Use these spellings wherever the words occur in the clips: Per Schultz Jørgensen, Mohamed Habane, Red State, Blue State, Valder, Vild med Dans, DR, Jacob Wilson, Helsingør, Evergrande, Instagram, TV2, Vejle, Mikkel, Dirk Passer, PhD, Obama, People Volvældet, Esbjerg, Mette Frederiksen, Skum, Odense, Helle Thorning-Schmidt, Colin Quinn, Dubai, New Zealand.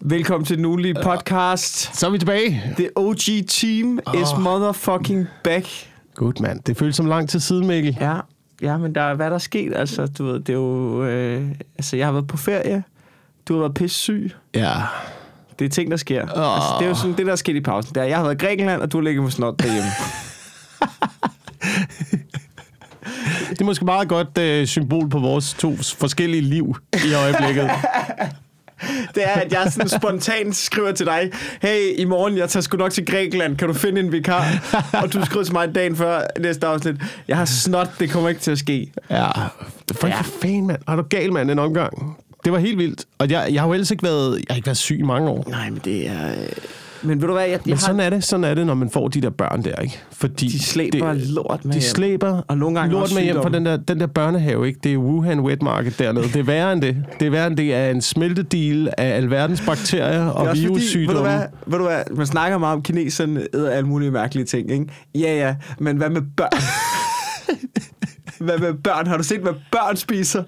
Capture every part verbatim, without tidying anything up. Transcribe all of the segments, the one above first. Velkommen til den ugenlige podcast. Så er vi tilbage. The O G team oh. is motherfucking back. Good, man. Det føles som lang tid siden, Mikkel. Ja, ja, men der er hvad der er sket. Altså, du ved, det er jo... Øh, altså, jeg har været på ferie. Du har været pissesyg. Ja. Det er ting, der sker. Oh. Altså, det er jo sådan det, der er sket i pausen. Der, jeg har været i Grækenland, og du har ligget på snot derhjemme. Det er måske meget godt øh, symbol på vores to forskellige liv i øjeblikket. Det er, at jeg sådan spontant skriver til dig, hey, i morgen, jeg tager sgu nok til Grækenland, kan du finde en vikar? Og du skriver til mig dagen før næste afsnit, jeg har snot, det kommer ikke til at ske. Ja, for ja. Fanden, mand. Har du galt, mand, en omgang? Det var helt vildt. Og jeg, jeg har jo ellers ikke været, jeg har ikke været syg i mange år. Nej, men det er... Men ved du hvad, jeg, jeg men sådan har... er det, sådan er det, når man får de der børn der, ikke? Fordi de slæber det, lort med de hjem. De slæber og nogle gange lort med hjem fra den der, den der børnehave, ikke? Det er Wuhan wet market dernede. Det er værre end det. Det er værre end det er en smeltedeal af alverdens bakterier og virussygdomme. Ved du hvad, ved du hvad, man snakker meget om kineserne æder alle mulige mærkelige ting, ikke? Ja, ja, men hvad med børn? Hvad med børn? Har du set, hvad børn spiser?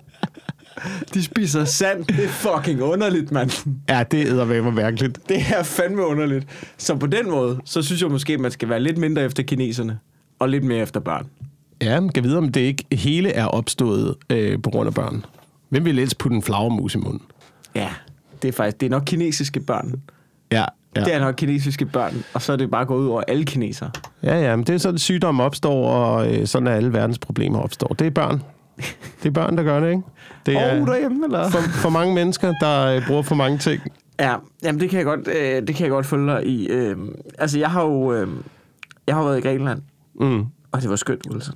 De spiser sand. Det er fucking underligt, mand. Ja, det eddervæmmer mærkeligt. Det er fandme underligt. Så på den måde, så synes jeg måske, at man skal være lidt mindre efter kineserne, og lidt mere efter børn. Ja, man kan vide, om det ikke hele er opstået øh, på grund af børn. Hvem vil ellers putte en flagermus i munden? Ja, det er faktisk, det er nok kinesiske børn. Ja, ja. Det er nok kinesiske børn, og så er det bare gået ud over alle kinesere. Ja, ja, men det er sådan, sygdom opstår, og øh, sådan er alle verdens problemer opstår. Det er børn. Det er børn, der gør det, ikke? Det er oh, derhjemme, eller? For, for mange mennesker, der øh, bruger for mange ting. Ja, jamen det kan jeg godt, øh, det kan jeg godt følge dig i. Øh, altså, jeg har jo øh, jeg har været i Grækenland, mm. og det var skønt, Wilson.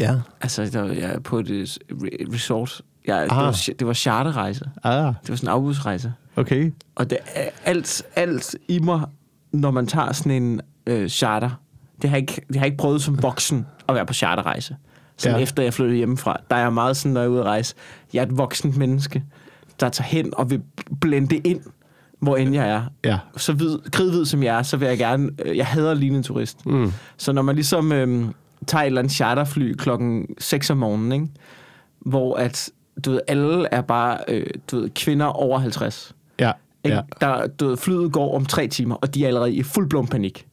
Ja. Altså, der, jeg er på et re- resort. Jeg, det, var, det var charterrejse. Ah. Det var sådan en afbudsrejse. Okay. Og det er alt, alt i mig, når man tager sådan en øh, charter. Det har jeg ikke, det har jeg ikke prøvet som voksen at være på charterrejse. Sådan ja. Efter jeg flyttede hjemmefra, der er jeg meget sådan, når jeg er ude at rejse. Jeg er et voksent menneske, der tager hen og vil blende ind, hvor end jeg er. Ja. Så vid, kridhvid som jeg er, så vil jeg gerne... Jeg hader at ligne en turist. Mm. Så når man ligesom øh, tager et eller andet charterfly klokken seks om morgenen, ikke? Hvor at, du ved, alle er bare øh, du ved, kvinder over halvtreds. Ja. Ja. Der, du ved, flyet går om tre timer, og de er allerede i fuldblom panik.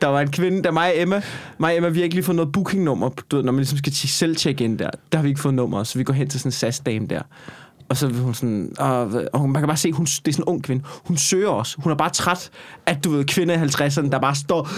Der var en kvinde, der mig og Emma, mig og Emma, vi har ikke lige fået noget bookingnummer, du ved, når man ligesom skal selv tjekke ind der, der har vi ikke fået nummer, så vi går hen til sådan en S A S-dame der, og så vil hun sådan, og, og man kan bare se, hun, det er sådan en ung kvinde, hun søger os, hun er bare træt, at du ved, kvinder i halvtredserne, der bare står,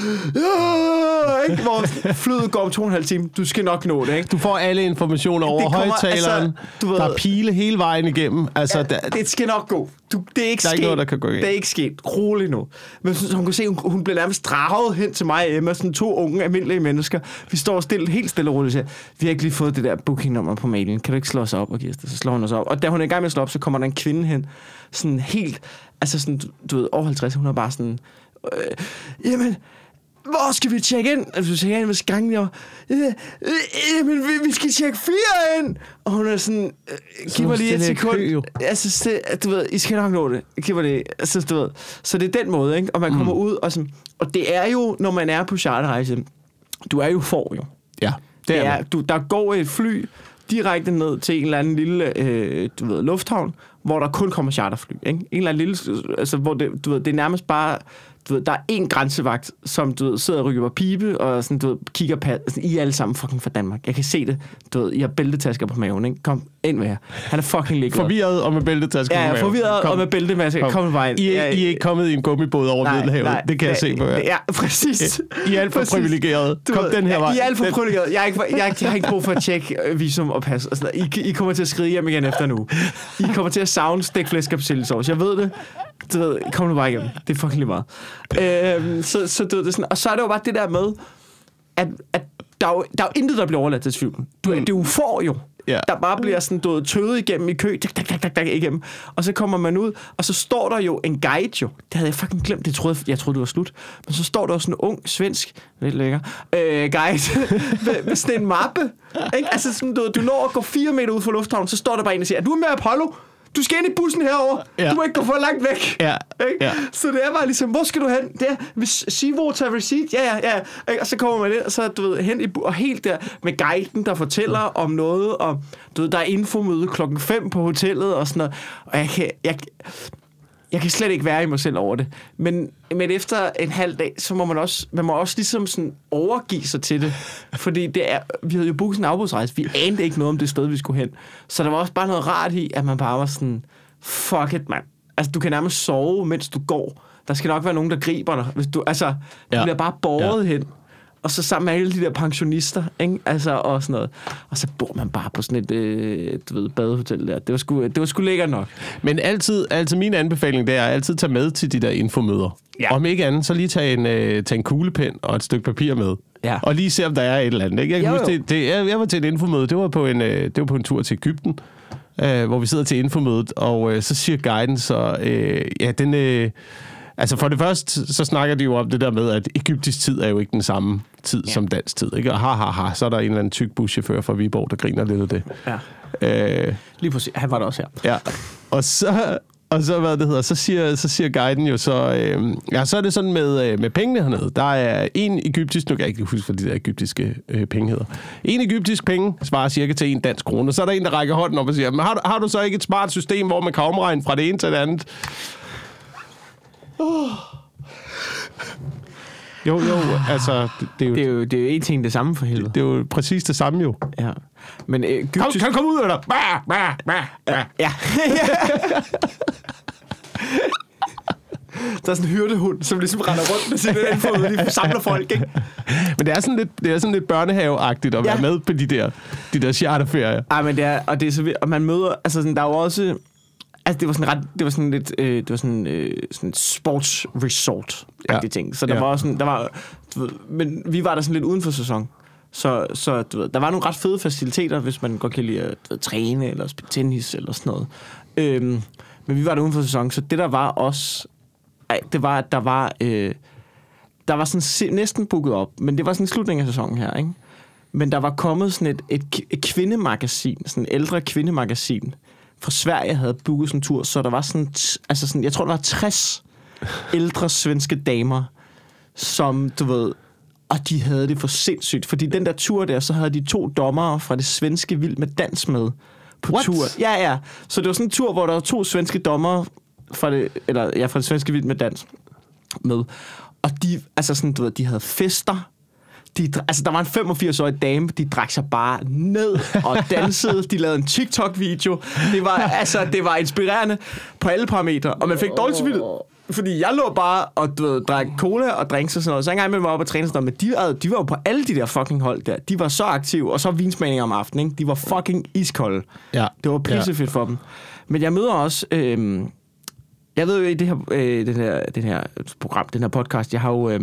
ikke? Hvor flyet går om to og en halv time, du skal nok nå det, ikke? Du får alle informationer over kommer, højtaleren, altså, du ved, der er pile hele vejen igennem, altså, ja, der, det skal nok gå. Du, det er ikke der er sket. Ikke noget, der kan gå igen. Det er ikke sket. Rolig nu. Men så, så hun kunne se, hun, hun blev nærmest draget hen til mig og Emma, sådan to unge, almindelige mennesker. Vi står stille, helt stille og roligt og siger, vi har ikke lige fået det der bookingnummer på mailen. Kan du ikke slå os op? Og giver det, så slår hun os op. Og da hun er i gang med at slå op, så kommer der en kvinde hen. Sådan helt, altså sådan, du ved, over halvtreds, hun er bare sådan, øh, jamen... Hvor skal vi tjekke ind? Altså, vi tjekker ind, hvis gangen er... Jamen, vi skal tjekke fire ind! Og hun er sådan... Giv mig lige et sekund. Altså, det, du ved, I skal nok nå det. Giv mig det. Altså, du ved. Så det er den måde, ikke? Og man kommer mm. ud og sådan... Og det er jo, når man er på charterrejse... Du er jo for, jo. Ja, det er, det er du. Der går et fly direkte ned til en eller anden lille, øh, du ved, lufthavn, hvor der kun kommer charterfly, ikke? En eller anden lille... Altså, hvor det, du ved, det er nærmest bare... Du ved, der er en grænsevagt, som du ved, sidder og rykker på pibe, og sådan, du ved, kigger på, sådan, I er alle sammen fucking fra Danmark. Jeg kan se det. Du ved, I har bæltetasker på maven, ikke? Kom, ind med jer. Han er fucking ligget. Forvirret og med bæltetasker ja, på maven. Ja, forvirret og med bæltemasker. Kom, kom bare ind. I er, I er ikke kommet i en gummibåd over Middelhavet. Det kan jeg se på jer. Ja, præcis. I er alt for privilegeret. Kom den her vej. I er alt for privilegeret. Jeg, jeg, jeg, jeg har ikke brug for at tjekke visum og pas. Og sådan. I, I kommer til at skride hjem igen efter nu. I kommer til at savne stækflæsk og persillesauce. Jeg ved det. Du ved, kom nu bare igennem. Det er fucking lige meget. Øhm, så, så, du ved, det er sådan. Og så er det jo bare det der med, at, at der, er jo, der er jo intet, der bliver overladt til tvivlen. Du, det er jo for jo. Yeah. Der bare bliver sådan, du ved, tøvet igennem i kø, tak, tak, tak, tak, tak, igennem. Og så kommer man ud, og så står der jo en guide jo. Det havde jeg fucking glemt, det troede, jeg troede, det var slut. Men så står der jo sådan en ung, svensk, lidt lækker, øh, guide med, med sådan en mappe. Ikke? Altså sådan, du ved, du når at gå fire meter ud fra lufthavnen, så står der bare en og siger, er du med Apollo? Du skal ind i bussen herover. Ja. Du må ikke gå for langt væk. Ja. Ja. Så det er bare ligesom, hvor skal du hen? Det er, hvis Sivo tager receipt, ja, ja, ja. Og så kommer man ind, og så du ved, hen i bu- og helt der med guiden, der fortæller om noget, og du ved, der er infomøde klokken fem på hotellet, og sådan noget. Og jeg kan... Jeg, jeg kan slet ikke være i mig selv over det. Men, men efter en halv dag, så må man også, man må også ligesom sådan overgive sig til det. Fordi det er, vi havde jo booket en afbudsrejse. Vi anede ikke noget om det sted, vi skulle hen. Så der var også bare noget rart i, at man bare var sådan, fuck it, mand. Altså, du kan nærmest sove, mens du går. Der skal nok være nogen, der griber dig. Hvis du, altså, du ja. bliver bare båret ja. hen. Og så sammen med alle de der pensionister, ikke? Altså, og sådan noget. Og så bor man bare på sådan et, øh, du ved, badehotel der. Det var sgu, det var sgu lækkert nok. Men altid, altså min anbefaling, det er altid tage med til de der infomøder. Ja. Om ikke andet, så lige tage en, øh, tage en kuglepen og et stykke papir med. Ja. Og lige se, om der er et eller andet, ikke? Jeg kan jo, huske, det, det, jeg, jeg var til et infomøde, det var på en, øh, det var på en tur til Egypten, øh, hvor vi sidder til infomødet, og øh, så siger guiden så, øh, ja, den... Øh, altså for det første, så snakker de jo om det der med, at egyptisk tid er jo ikke den samme tid ja. som dansk tid, ikke? Og ha, ha, ha, så er der en eller anden tyk buschauffør fra Viborg, der griner lidt af det. Ja. Øh, Lige præcis, han var der også her. Ja, og så, og så hvad det hedder, så siger, så siger guiden jo så, øh, ja, så er det sådan med, øh, med pengene hernede. Der er en egyptisk, nu kan jeg ikke huske, hvad de der egyptiske øh, penge hedder. En egyptisk penge svarer cirka til en dansk krone, og så er der en, der rækker hånden op og siger, men har, har du så ikke et smart system, hvor man kan omregne fra det ene til det andet? Oh. Jo, jo, altså... Det, det, er jo, det, er jo, det er jo en ting det samme for helvede. Det, det er jo præcis det samme jo. Ja. Men egyptisk... Kom, kan du komme ud af dig? Bah, bah, bah, bah. Ja. Der er sådan en hyrdehund, som ligesom render rundt med sin info, og de samler folk, ikke? Men det er sådan lidt, det er sådan lidt børnehaveagtigt at ja. være med på de der, de der charterferier. Ej, men det er... Og, det er så, og man møder... Altså, sådan, der er jo også... Altså det var sådan ret, det var sådan lidt, øh, det var sådan øh, sådan sports resort ja. de ting. Så der ja. var også sådan, der var, ved, men vi var der sådan lidt uden for sæson. Så så du ved, der var nogle ret fede faciliteter, hvis man godt kan lide at, at træne eller spille tennis eller sådan noget. Øhm, men vi var der uden for sæson, så det der var også, ej, det var der var, øh, der var sådan næsten booket op, men det var sådan en slutning af sæsonen her, ikke? Men der var kommet sådan et et, et kvindemagasin, sådan et ældre kvindemagasin fra Sverige havde booket sådan en tur, så der var sådan, altså sådan, jeg tror, der var tres ældre svenske damer, som, du ved, og de havde det for sindssygt, fordi den der tur der, så havde de to dommere fra det svenske Vild med Dans med på What? tur. Ja, ja. Så det var sådan en tur, hvor der var to svenske dommere fra det, eller, ja, fra det svenske Vild med Dans med. Og de, altså sådan, du ved, de havde fester. De, altså, der var en femogfirs-årig dame, de drak sig bare ned og dansede. De lavede en TikTok-video. Det var, altså, det var inspirerende på alle parametre. Og man fik dårligt smidt, fordi jeg lå bare og du ved, drak cola og drinks og sådan noget. Så engang imellem var jeg oppe og træne sådan noget. Men de, de var jo på alle de der fucking hold der. De var så aktive, og så vinsmagninger om aftenen. Ikke? De var fucking iskolde. Ja. Det var pissefedt ja. for dem. Men jeg møder også... Øh, jeg ved jo i det her, øh, det, her, det her program, den her podcast, jeg har jo... Øh,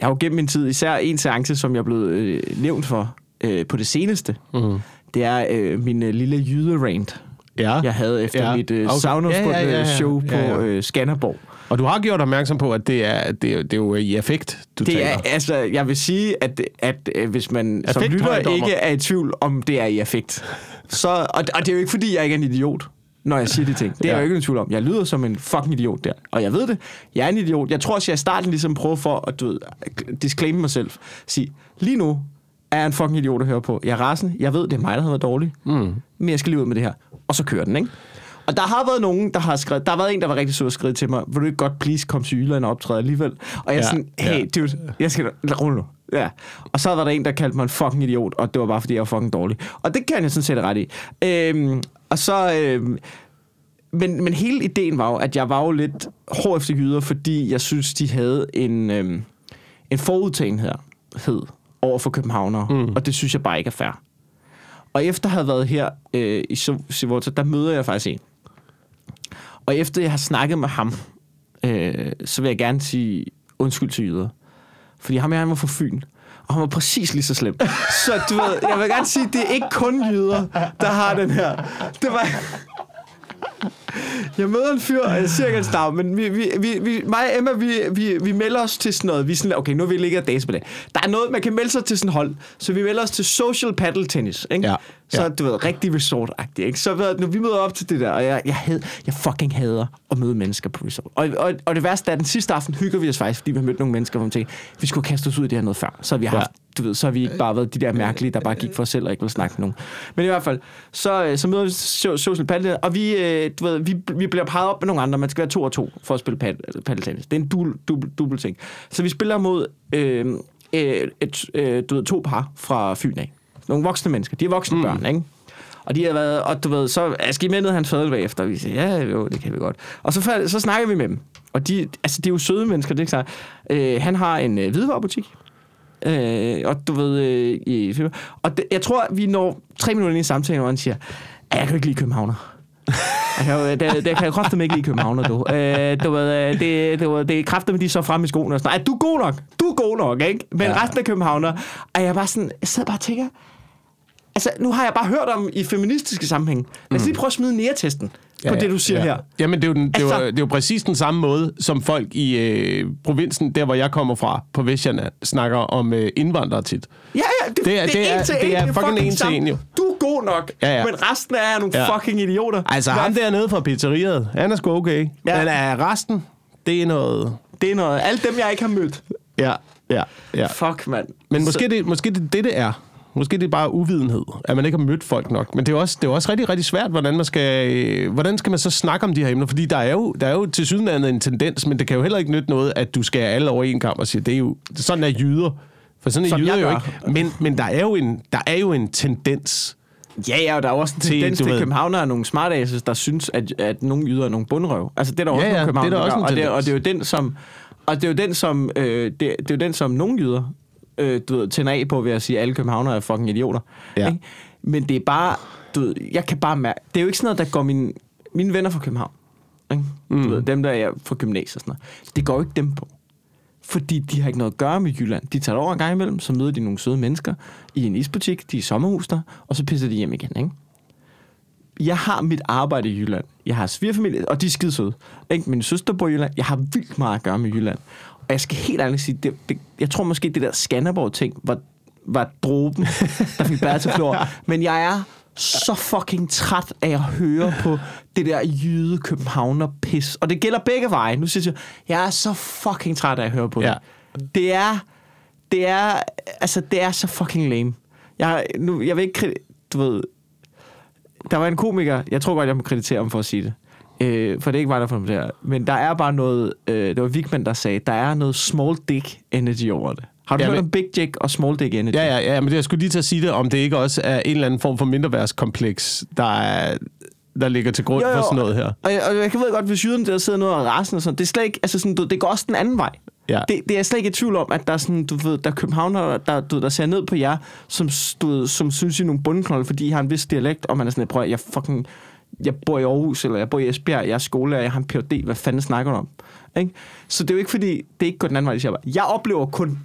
Jeg har jo gennem min tid især en seance, som jeg er blevet øh, nævnt for øh, på det seneste. Mm. Det er øh, min øh, lille jyderant, ja. jeg havde efter ja. mit øh, okay. Saunasport ja, ja, ja, ja. show ja, ja. på øh, Skanderborg. Og du har gjort opmærksom på, at det er, det er, det er jo i affekt, du det taler. Er, altså, jeg vil sige, at, at, at hvis man affekt, som lytter ikke er i tvivl, om det er i affekt. Så, og, og det er jo ikke, fordi jeg ikke er en idiot, når jeg siger de ting. Det er ja. jo ikke en tvivl om. Jeg lyder som en fucking idiot der. Og jeg ved det. Jeg er en idiot. Jeg tror også, jeg i starten ligesom prøver for at du ved, disclaime mig selv. Sige, lige nu er jeg en fucking idiot at høre på. Jeg er rasende. Jeg ved, det er mig, der har været dårlig. Mm. Men jeg skal leve ud med det her. Og så kører den, ikke? Og der har været nogen, der har skrevet... Der har været en, der var rigtig sød og skrevet til mig, vil du ikke godt please komme til Jylland og optræde alligevel? Og jeg er ja, sådan, hey ja. dude, jeg skal rulle nu. Ja. Og så var der en, der kaldte mig en fucking idiot, og det var bare, fordi jeg var fucking dårlig. Og det kan jeg sådan set ret i. Øhm, og så... Øhm, men, men hele ideen var jo, at jeg var jo lidt hård efter jyder, fordi jeg synes, de havde en, øhm, en forudtagenhed over for københavnere. Mm. Og det synes jeg bare ikke er fair. Og efter at have været her øh, i Sivorta, der møder jeg faktisk en. Og efter jeg har snakket med ham, øh, så vil jeg gerne sige undskyld til jyder. Fordi ham og jeg, han var fra Fyn. Og han var præcis lige så slem. Så du ved, jeg vil gerne sige, det er ikke kun jyder, der har den her. Det var... Jeg møder en fyr, og jeg siger ikke hans navn, men vi, vi, vi, mig og Emma, vi, vi, vi melder os til sådan noget. Vi er sådan, okay, nu er vi ligget og dates på det. Der er noget, man kan melde sig til sådan hold. Så vi melder os til social paddle tennis, ikke? Ja, ja. Så du ved, rigtig resort-agtigt, ikke? Så ved, nu, vi møder op til det der, og jeg, jeg, had, jeg fucking hader at møde mennesker på resort. Og, og, og det værste er, den sidste aften hygger vi os faktisk, fordi vi har mødt nogle mennesker, hvor man tænker, vi skulle kaste os ud i det her noget før. Så vi har ja. haft du ved, så har vi ikke bare været de der mærkelige, der bare gik for os selv og ikke ville snakke med nogen. Men i hvert fald, så, så møder vi social paddle, og vi, du ved, vi, vi bliver peget op med nogle andre. Man skal være to og to for at spille paddeltennis. Det er en dubbel dub, dub, ting. Så vi spiller mod øh, et, et, et, du ved, to par fra Fyn af. Nogle voksne mennesker. De er voksne mm. børn, ikke? Og de har været, og du ved, så er skal I med ned hans fader bagefter, og vi siger, ja, jo, det kan vi godt. Og så, fald, så snakker vi med dem. Og de, altså, det er jo søde mennesker, det er ikke så. Øh, han har en øh, hvidevarebutik. Øh, og du ved, øh, i, og det, jeg tror, vi når tre minutter ind i samtalen, hvor han siger, jeg kan ikke lide københavner. Det kan jeg jo kraftedeme ikke lide københavner, du. Øh, du ved, det, du ved, det er kraftedeme, de så frem i skoene og sådan noget. Du er god nok, du er god nok, ikke? Men ja. Resten af københavner, og jeg bare sådan, jeg sidder bare og tænker, altså, nu har jeg bare hørt om i feministiske sammenhæng. Lad os lige prøve at smide næretesten på ja, ja, det, du siger ja. Her. Jamen, det er, jo den, det, altså, var, det er jo præcis den samme måde, som folk i øh, provinsen, der hvor jeg kommer fra, på Vestjylland, snakker om øh, indvandrere tit. Ja, ja, det, det, er, det, det er en til en. Det er fucking, fucking en til en, jo. Du er god nok, ja, ja. Men resten er nogle ja. Fucking idioter. Altså, ham dernede fra pizzeriet, han er sgu okay. Ja. Men er resten, det er noget... Det er noget. Alle dem, jeg ikke har mødt. Ja, ja, ja. Fuck, mand. Men måske det, måske det det, det er... Måske det er bare uvidenhed, at man ikke har mødt folk nok. Men det er jo også, det er også rigtig, rigtig svært, hvordan man skal, øh, hvordan skal man så snakke om de her emner? Fordi der er jo, der er jo til sydenlandet en tendens, men det kan jo heller ikke nytte noget, at du skal alle over en kamp og sige, det er jo, sådan er jyder. For sådan er sådan jyder jo ikke. Men, men der, er jo en, der er jo en tendens. Ja, ja, og der er også en tendens til, til københavnere og nogle smartasses, der synes, at, at nogle jyder er nogle bundrøv. Altså, det er der også ja, nogle københavnere, det er der også der, og, det, og det er jo den, som, og det er jo den, som, øh, det, det er jo den, som nogle jyder du ved, tænder af på ved at sige, at alle københavnere er fucking idioter. Ja. Ikke? Men det er bare, du ved, jeg kan bare mærke, det er jo ikke sådan noget, der går mine, mine venner fra København. Ikke? Mm. Du ved, dem, der er fra gymnasiet og sådan noget. Det går jo ikke dem på. Fordi de har ikke noget at gøre med Jylland. De tager over en gang imellem, så møder de nogle søde mennesker i en isbutik, de er sommerhus der, og så pisser de hjem igen, ikke? Jeg har mit arbejde i Jylland. Jeg har svigerfamilie, og de er skidesøde. Ikke? Min søster bor i Jylland. Jeg har vildt meget at gøre med Jylland. Og jeg skal helt ærligt sige, det, det, jeg tror måske, det der Skanderborg-ting var, var dråben, der fik bæret til flor. Men jeg er så fucking træt af at høre på det der jyde københavner-pis. Og det gælder begge veje. Nu siger jeg, jeg er så fucking træt af at høre på det. Ja. Det er, det er, altså det er så fucking lame. Jeg, nu, jeg vil ikke, du ved, der var en komiker, jeg tror godt, jeg må kreditere ham for at sige det. Øh, for det er ikke mig, der får dem der. Men der er bare noget... Øh, det var Vigman, der sagde, der er noget small dick energy over det. Har du ja, hørt men... om big dick og small dick energy? Ja, ja, ja, men jeg skulle lige til at sige det, om det ikke også er en eller anden form for mindreværdskompleks, der, er, der ligger til grund jo, jo, for sådan noget her. Og, og, og jeg ved godt, hvis jyden der sidder noget og rasen og sådan, det er slet ikke... Altså sådan, du, det går også den anden vej. Ja. Det, det er slet ikke i tvivl om, at der er sådan, du ved, der er københavnere, der, du ved, der ser ned på jer, som, du, som synes, I er nogle bundknolde, fordi I har en vis dialekt, og man er sådan, prøv at jeg fucking... jeg bor i Aarhus, eller jeg bor i Esbjerg, jeg er skolelærer, jeg har en P H D, hvad fanden snakker du om? Ik? Så det er jo ikke, fordi det ikke går den anden vej, de siger bare. Jeg oplever kun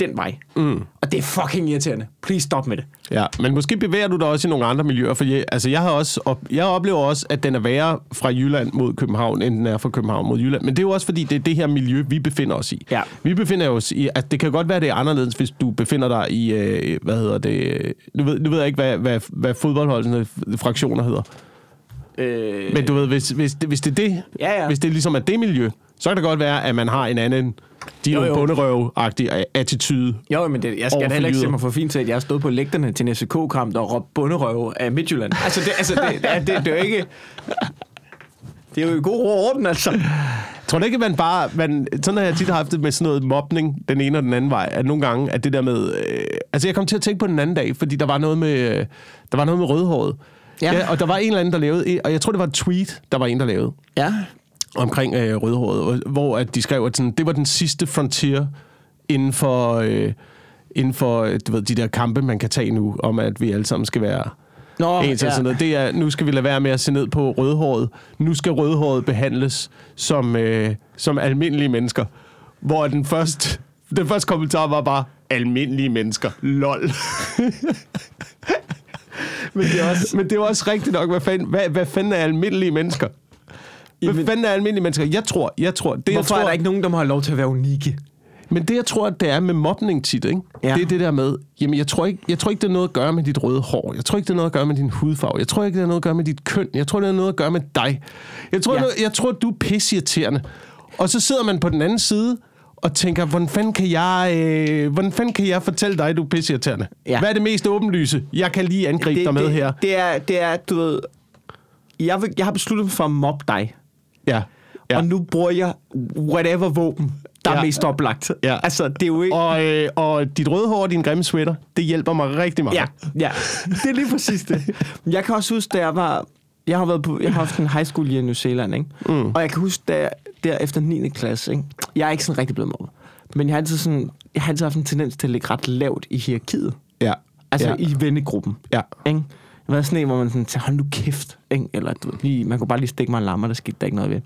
den vej, mm. og det er fucking irriterende. Please stop med det. Ja, men måske bevæger du dig også i nogle andre miljøer, for jeg, altså jeg, har også op, jeg oplever også, at den er værre fra Jylland mod København, end den er fra København mod Jylland. Men det er jo også, fordi det er det her miljø, vi befinder os i. Ja. Vi befinder os i, at det kan godt være, det er anderledes, hvis du befinder dig i, øh, hvad hedder det, nu ved, nu ved jeg ikke, hvad, hvad, hvad fodboldholdende fraktioner hedder. Øh... Men du ved, hvis, hvis, hvis det er det, ja, ja. Hvis det ligesom er det miljø, så kan det godt være, at man har en anden, de er nogle bunderøv-agtige attitude. Jo, men det, jeg skal heller ikke se mig for fint til, at jeg har stået på lægterne til en S K-kamp og råbt bunderøv af Midtjylland. Altså, det, altså det, det, det, det er jo ikke... Det er jo i god ro og orden, altså. Tror du ikke, man bare... Man, sådan har jeg tit haft det med sådan noget mobning, den ene og den anden vej, at nogle gange, at det der med... Øh, altså, jeg kom til at tænke på den anden dag, fordi der var noget med, øh, der var noget med rødhåret. Ja. Ja, og der var en eller anden, der lavede, og jeg tror, det var et tweet, der var en, der lavede, ja. Omkring øh, rødhåret, hvor at de skrev, at sådan, det var den sidste frontier inden for, øh, inden for du ved, de der kampe, man kan tage nu, om at vi alle sammen skal være Nå, ens ja. Sådan noget. Det er, nu skal vi lade være med at se ned på rødhåret. Nu skal rødhåret behandles som, øh, som almindelige mennesker. Hvor den første, den første kommentar var bare, almindelige mennesker, lol. Men det er også, men det er også rigtigt nok, hvad fanden, hvad, hvad fanden er almindelige mennesker? Hvad fanden er almindelige mennesker? Jeg tror, jeg tror... Det, Hvorfor jeg tror, er der ikke nogen, der må have lov til at være unikke? Men det, jeg tror, det er med mobning tit, ikke? Ja. Det er det der med, jamen, jeg tror, ikke, jeg tror ikke, det er noget at gøre med dit røde hår. Jeg tror ikke, det er noget at gøre med din hudfarve. Jeg tror ikke, det er noget at gøre med dit køn. Jeg tror, det er noget at gøre med dig. Jeg tror, ja. noget, jeg tror du er pissirriterende. Og så sidder man på den anden side... og tænker, hvordan fanden kan jeg, øh, hvordan fanden kan jeg fortælle dig, du er pisseirriterende? Ja. Hvad er det mest åbenlyse? Jeg kan lige angribe det, dig med det, her. Det er, det er, du ved, jeg, vil, jeg har besluttet mig for at mobbe dig. Ja. Ja. Og nu bruger jeg whatever våben, der ja. er mest oplagt. Ja. Altså, det er jo ikke... Og, øh, og dit røde hår og din grimme sweater, det hjælper mig rigtig meget. Ja, ja. Det er lige præcis det. Jeg kan også huske, da jeg var... Jeg har, været på, jeg har haft en high school i New Zealand, ikke? Mm. Og jeg kan huske, da jeg, der efter niende klasse, ikke? Jeg er ikke sådan rigtig blevet mobbet. Men jeg har altid, sådan, jeg har altid haft en tendens til at ligge ret lavt i hierarkiet. Ja. Altså ja. i vennegruppen. Ja. Ikke? Det var sådan en, hvor man sådan sagde, hold nu kæft, ikke? Eller du ved, lige, man kunne bare lige stikke mig en lammer, der skete der ikke noget ved.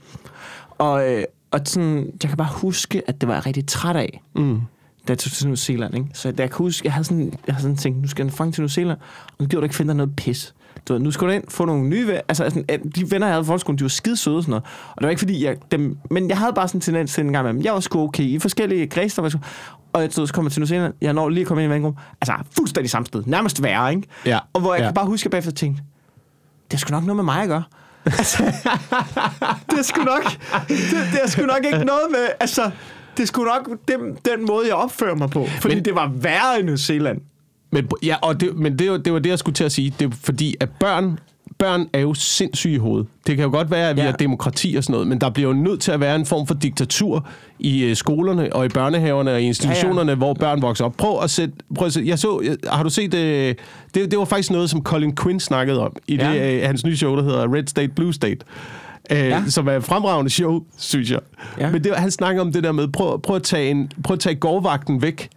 Og, øh, og sådan, jeg kan bare huske, at det var jeg rigtig træt af, mm. da jeg tog til New Zealand, ikke? Så da jeg kan huske, jeg havde sådan, jeg havde sådan tænkt, nu skal jeg fange til New Zealand, og nu giver du ikke finde dig noget pis. Du ved, nu skulle jeg ind, få nogle nye venner. Altså, sådan, de venner, jeg havde i folkeskolen, de var skide søde og sådan noget. Og det var ikke fordi, jeg... Dem, men jeg havde bare sådan en tendens til en gang med dem. Jeg var sgu okay i forskellige græster. Sku, og jeg, så kommer jeg til New Zealand. Jeg når lige at komme ind i vandgruppen. Altså, fuldstændig samme sted. Nærmest værre, ikke? Ja. Og hvor jeg ja. kan bare huske bagefter og tænke, det er sgu nok noget med mig at gøre. Altså, det er sgu nok... Det, det er sgu nok ikke noget med... Altså, det er sgu nok den, den måde, jeg opfører mig på. Fordi men, det var værre i New Zealand. Men, ja, og det, men det, det var det, jeg skulle til at sige. Det er fordi, at børn, børn er jo sindssyge i hovedet. Det kan jo godt være, at vi ja. har demokrati og sådan noget, men der bliver jo nødt til at være en form for diktatur i skolerne og i børnehaverne og i institutionerne, ja, ja. hvor børn vokser op. Prøv at sætte... Prøv at sætte jeg så, har du set... Øh, det, det var faktisk noget, som Colin Quinn snakkede om i ja. det, øh, hans nye show, der hedder Red State, Blue State. Øh, ja. Som er et fremragende show, synes jeg. Ja. Men det, han snakker om det der med, prøv, prøv, at, tage en, prøv at tage gårdvagten væk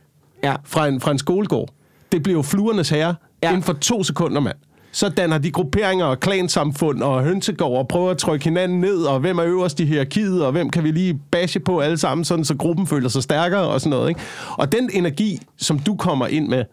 ja. fra, en, fra en skolegård. Det bliver jo fluernes herre ja. inden for to sekunder, mand. Så danner de grupperinger og klansamfund og hønsegård og prøver at trykke hinanden ned, og hvem er øverst i hierarkiet, og hvem kan vi lige bashe på alle sammen, sådan så gruppen føler sig stærkere og sådan noget, ikke? Og den energi, som du kommer ind med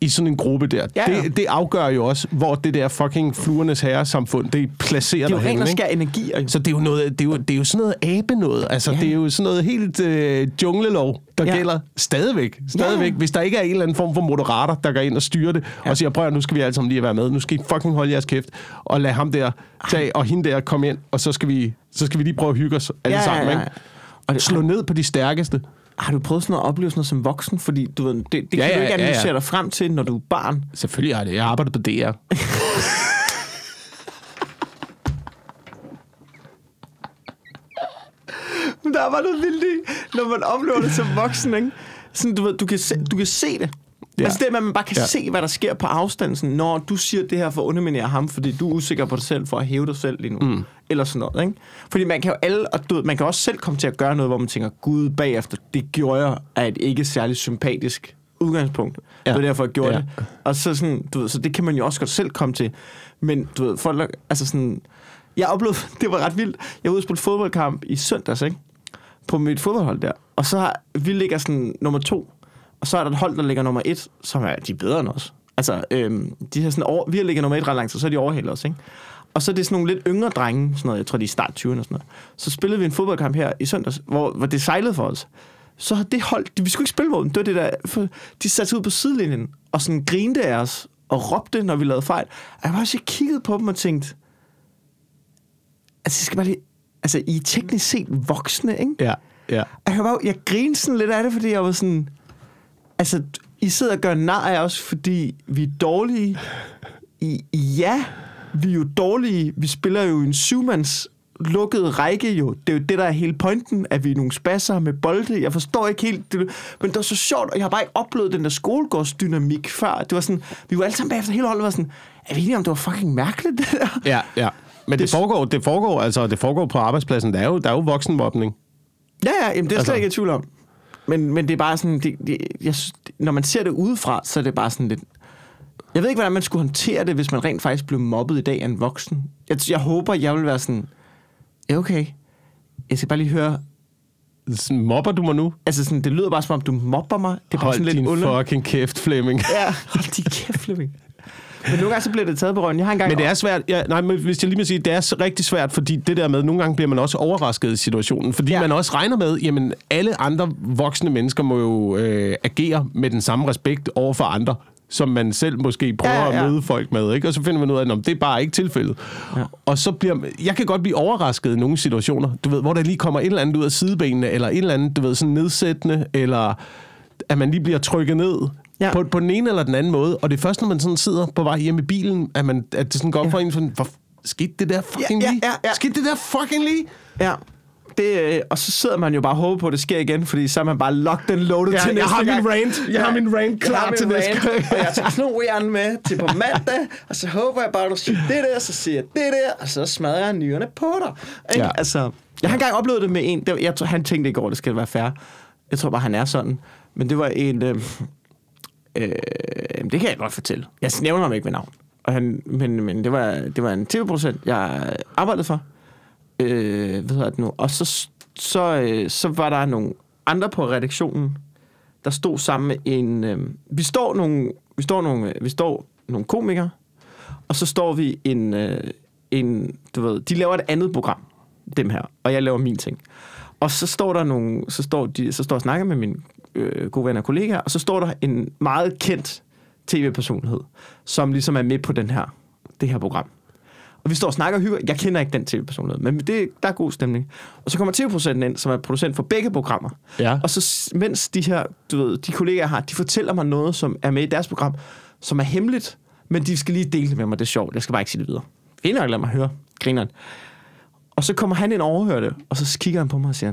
i sådan en gruppe der, ja, ja. Det, det afgør jo også, hvor det der fucking fluernes herresamfund, det placerer dig hen. Det er jo ren og skær energi. Så det er jo noget, det er jo, det er jo sådan noget abe noget. Altså ja. det er jo sådan noget helt øh, junglelov, der ja. gælder stadigvæk, stadigvæk. Ja. Hvis der ikke er en eller anden form for moderator, der går ind og styrer det ja. og siger, prøv nu skal vi alle sammen lige være med, nu skal I fucking holde jeres kæft og lad ham der tage og hende der komme ind, og så skal vi så skal vi lige prøve at hygge os alle ja, sammen, ja, ja. Ikke? Og det, slå ned på de stærkeste. Har du prøvet sådan noget at opleve sådan noget som voksen? Fordi du ved, det, det ja, kan ja, du ikke analysere ja, ja. dig frem til, når du er barn. Selvfølgelig har det. Jeg arbejder på D R. Men der er bare noget vildt i, når man oplever det som voksen, ikke? Sådan, du ved, du kan se, du kan se det. Ja. Altså det med, at man bare kan ja. se, hvad der sker på afstand. Sådan, når du siger det her for at underminere ham, fordi du er usikker på dig selv for at hæve dig selv lige nu. Mm. Eller sådan noget, ikke? Fordi man kan jo alle, og du, man kan også selv komme til at gøre noget, hvor man tænker, gud, bagefter, det gjorde jeg af et ikke særlig sympatisk udgangspunkt. Ja. Det var derfor, jeg gjorde ja. det. Og så sådan, du ved, så det kan man jo også godt selv komme til. Men du ved, folk, altså sådan, jeg oplevede, det var ret vildt. Jeg var ude og spille fodboldkamp i søndags, ikke? På mit fodboldhold der. Og så har, vi ligger sådan nummer to. Og så er der et hold, der ligger nummer et, som er de er bedre end os. Altså, øhm, de har sådan over, vi har ligget nummer et ret langt, så så er de overhældet os, ikke? Og så er det sådan nogle lidt yngre drenge, sådan noget, jeg tror, de er start tyverne og sådan noget. Så spillede vi en fodboldkamp her i søndags, hvor, hvor det sejlede for os. Så har det hold, vi skulle ikke spille mod dem, det var det der, for de satte sig ud på sidelinjen, og sådan grinte af os, og råbte, når vi lavede fejl. Og jeg var også kigget på dem og tænkte, altså, jeg skal bare lige, altså, I er teknisk set voksne, ikke? Ja, ja. Og jeg, bare, jeg grinede sådan lidt af det, fordi jeg var sådan... Altså, I sidder og gør nar af os, fordi vi er dårlige. I, ja, vi er jo dårlige. Vi spiller jo en syvmands lukket række, jo. Det er jo det, der er hele pointen, at vi er nogle spasser med bolde. Jeg forstår ikke helt det. Men det var så sjovt, og jeg har bare ikke oplevet den der skolegårdsdynamik før. Det var sådan, vi var alle sammen bagefter hele holdet, var sådan, er vi enige om, det var fucking mærkeligt, det der? Ja, ja. Men det, det, foregår, det, foregår, altså, det foregår på arbejdspladsen. Der er jo, der er jo voksenmobning. Ja, ja, jamen, det er altså. Slet ikke i tvivl om. Men, men det er bare sådan, det, det, jeg, når man ser det udefra, så er det bare sådan lidt... Jeg ved ikke, hvordan man skulle håndtere det, hvis man rent faktisk blev mobbet i dag af en voksen. Jeg, jeg håber, jeg vil være sådan... Ja, okay. Jeg skal bare lige høre... Sådan, mobber du mig nu? Altså, sådan, det lyder bare som om, du mobber mig. Det er bare hold sådan lidt under... Hold din fucking kæft, Flemming. Ja, hold din kæft, Flemming. Men nogle gange så bliver det taget på røven. Jeg har engang... Men det er svært... Ja, nej, men hvis jeg lige må sige, det er rigtig svært, fordi det der med, nogle gange bliver man også overrasket i situationen. Fordi ja. man også regner med, jamen alle andre voksne mennesker må jo øh, agere med den samme respekt over for andre. som man selv måske prøver ja, ja. at møde folk med, ikke? Og så finder man ud af, at det er bare ikke tilfældet. Ja. Og så bliver jeg kan godt blive overrasket i nogle situationer, du ved, hvor der lige kommer et eller andet ud af sidebenene, eller et eller andet, du ved, sådan nedsættende, eller at man lige bliver trykket ned ja. på, på den ene eller den anden måde. Og det er først, når man sådan sidder på vej hjemme i bilen, at, man, at det sådan går ja. for en sådan, hvor skete det der fucking lige? Ja, ja, ja, ja. Skete det der fucking lige? Ja. Det, og så sidder man jo bare og håber på, at det sker igen, fordi så er man bare locked and loaded ja, til næste gang. Jeg har min rant. Jeg ja, har min rant klar min til næste gang. Og jeg tager knoeren med til på mandag, og så håber jeg bare, at du siger det der, så siger jeg det der, og så smadrer jeg nyrerne på dig. Ikke? Ja. Altså, jeg ja. har engang oplevet det med en, det var, jeg tror, han tænkte ikke over, det skal være fair. Jeg tror bare, han er sådan. Men det var en, øh, øh, det kan jeg godt fortælle. Jeg nævner ham ikke ved navn. Og han, men men det, var, det var en tv-producent, jeg arbejdede for. Øh, hvad hedder det nu? Og så, så, øh, så var der nogle andre på redaktionen, der stod sammen med en... Øh, vi, står nogle, vi, står nogle, vi står nogle komikere, og så står vi en... Øh, en du ved, de laver et andet program, dem her, og jeg laver min ting. Og så står der nogle... Så står, de, så står jeg og snakker med mine øh, gode venner og kollegaer, og så står der en meget kendt tv-personlighed, som ligesom er med på den her, det her program. Og vi står og snakker og hygger. Jeg kender ikke den tv-personlighed, men det, der er god stemning. Og så kommer tv-producenten ind, som er producent for begge programmer. Ja. Og så mens de her, du ved, de kollegaer har, de fortæller mig noget, som er med i deres program, som er hemmeligt, men de skal lige dele det med mig. Det er sjovt. Jeg skal bare ikke sige det videre. Det er nok, lad mig høre. Grineren. Og så kommer han ind og overhører det, og så kigger han på mig og siger,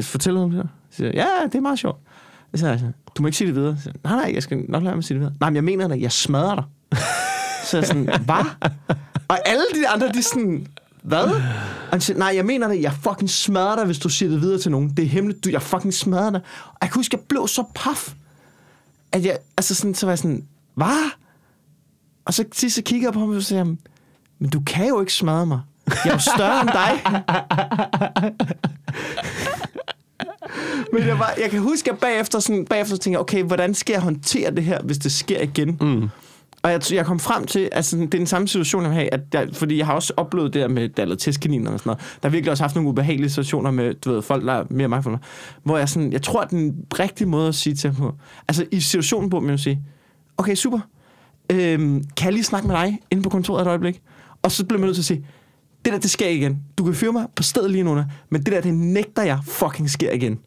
fortæller du om det her? Så siger, ja, det er meget sjovt. Jeg siger, du må ikke sige det videre. Siger, nej, nej, jeg skal nok lade mig sige det videre. Nej, men jeg mener det. Jeg smadrer dig. Så jeg sådan, hvad? Og alle de andre, de sådan, hvad? Og han siger, nej, jeg mener det, jeg fucking smadrer dig, hvis du siger det videre til nogen. Det er hemmeligt, du, jeg fucking smadrer dig. Og jeg kan huske, jeg blev så paf, at jeg, altså sådan, så var jeg sådan, hvad? Og så til så kigger jeg på ham, og så siger, men du kan jo ikke smadre mig. Jeg er jo større end dig. Men jeg, var, jeg kan huske, at bagefter, sådan, bagefter tænker jeg, okay, hvordan skal jeg håndtere det her, hvis det sker igen? Mm. Og jeg, jeg kom frem til, altså det er den samme situation, jeg har, at jeg, fordi jeg har også oplevet det med daller testkaniner og sådan noget. Der har virkelig også haft nogle ubehagelige situationer med, du ved, folk, der er mere magtfulde, hvor jeg sådan, jeg tror, at den rigtige måde at sige til dem på, altså i situationen på, man jo sige, okay, super, øhm, kan jeg lige snakke med dig inde på kontoret et øjeblik? Og så bliver man nødt til at sige, det der, det sker igen. Du kan fyre mig på stedet lige nu, men det der, det nægter jeg fucking sker igen.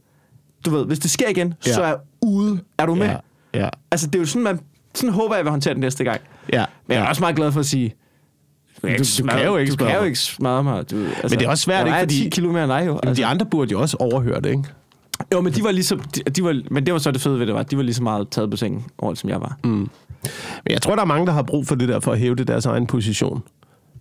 Du ved, hvis det sker igen, ja. så er jeg ude. Er du med? Ja. Ja. Altså det er jo sådan, man... Sådan håber jeg, at jeg vil håndtere den næste gang. Ja. Men jeg er også meget glad for at sige, du, du, du kan jo ikke smadre, kan jo ikke smadre mig. Du, altså, men det er også svært, ikke? Fordi ti kilo mere end dig, jo. Altså. Jamen, de andre burde jo også overhøre det, ikke? Jo, men de var lige så... De, de var, men det var så det fede ved det, var. De var lige så meget taget på sengen over det, som jeg var. Mm. Men jeg tror, der er mange, der har brug for det der, for at hæve det deres egen position.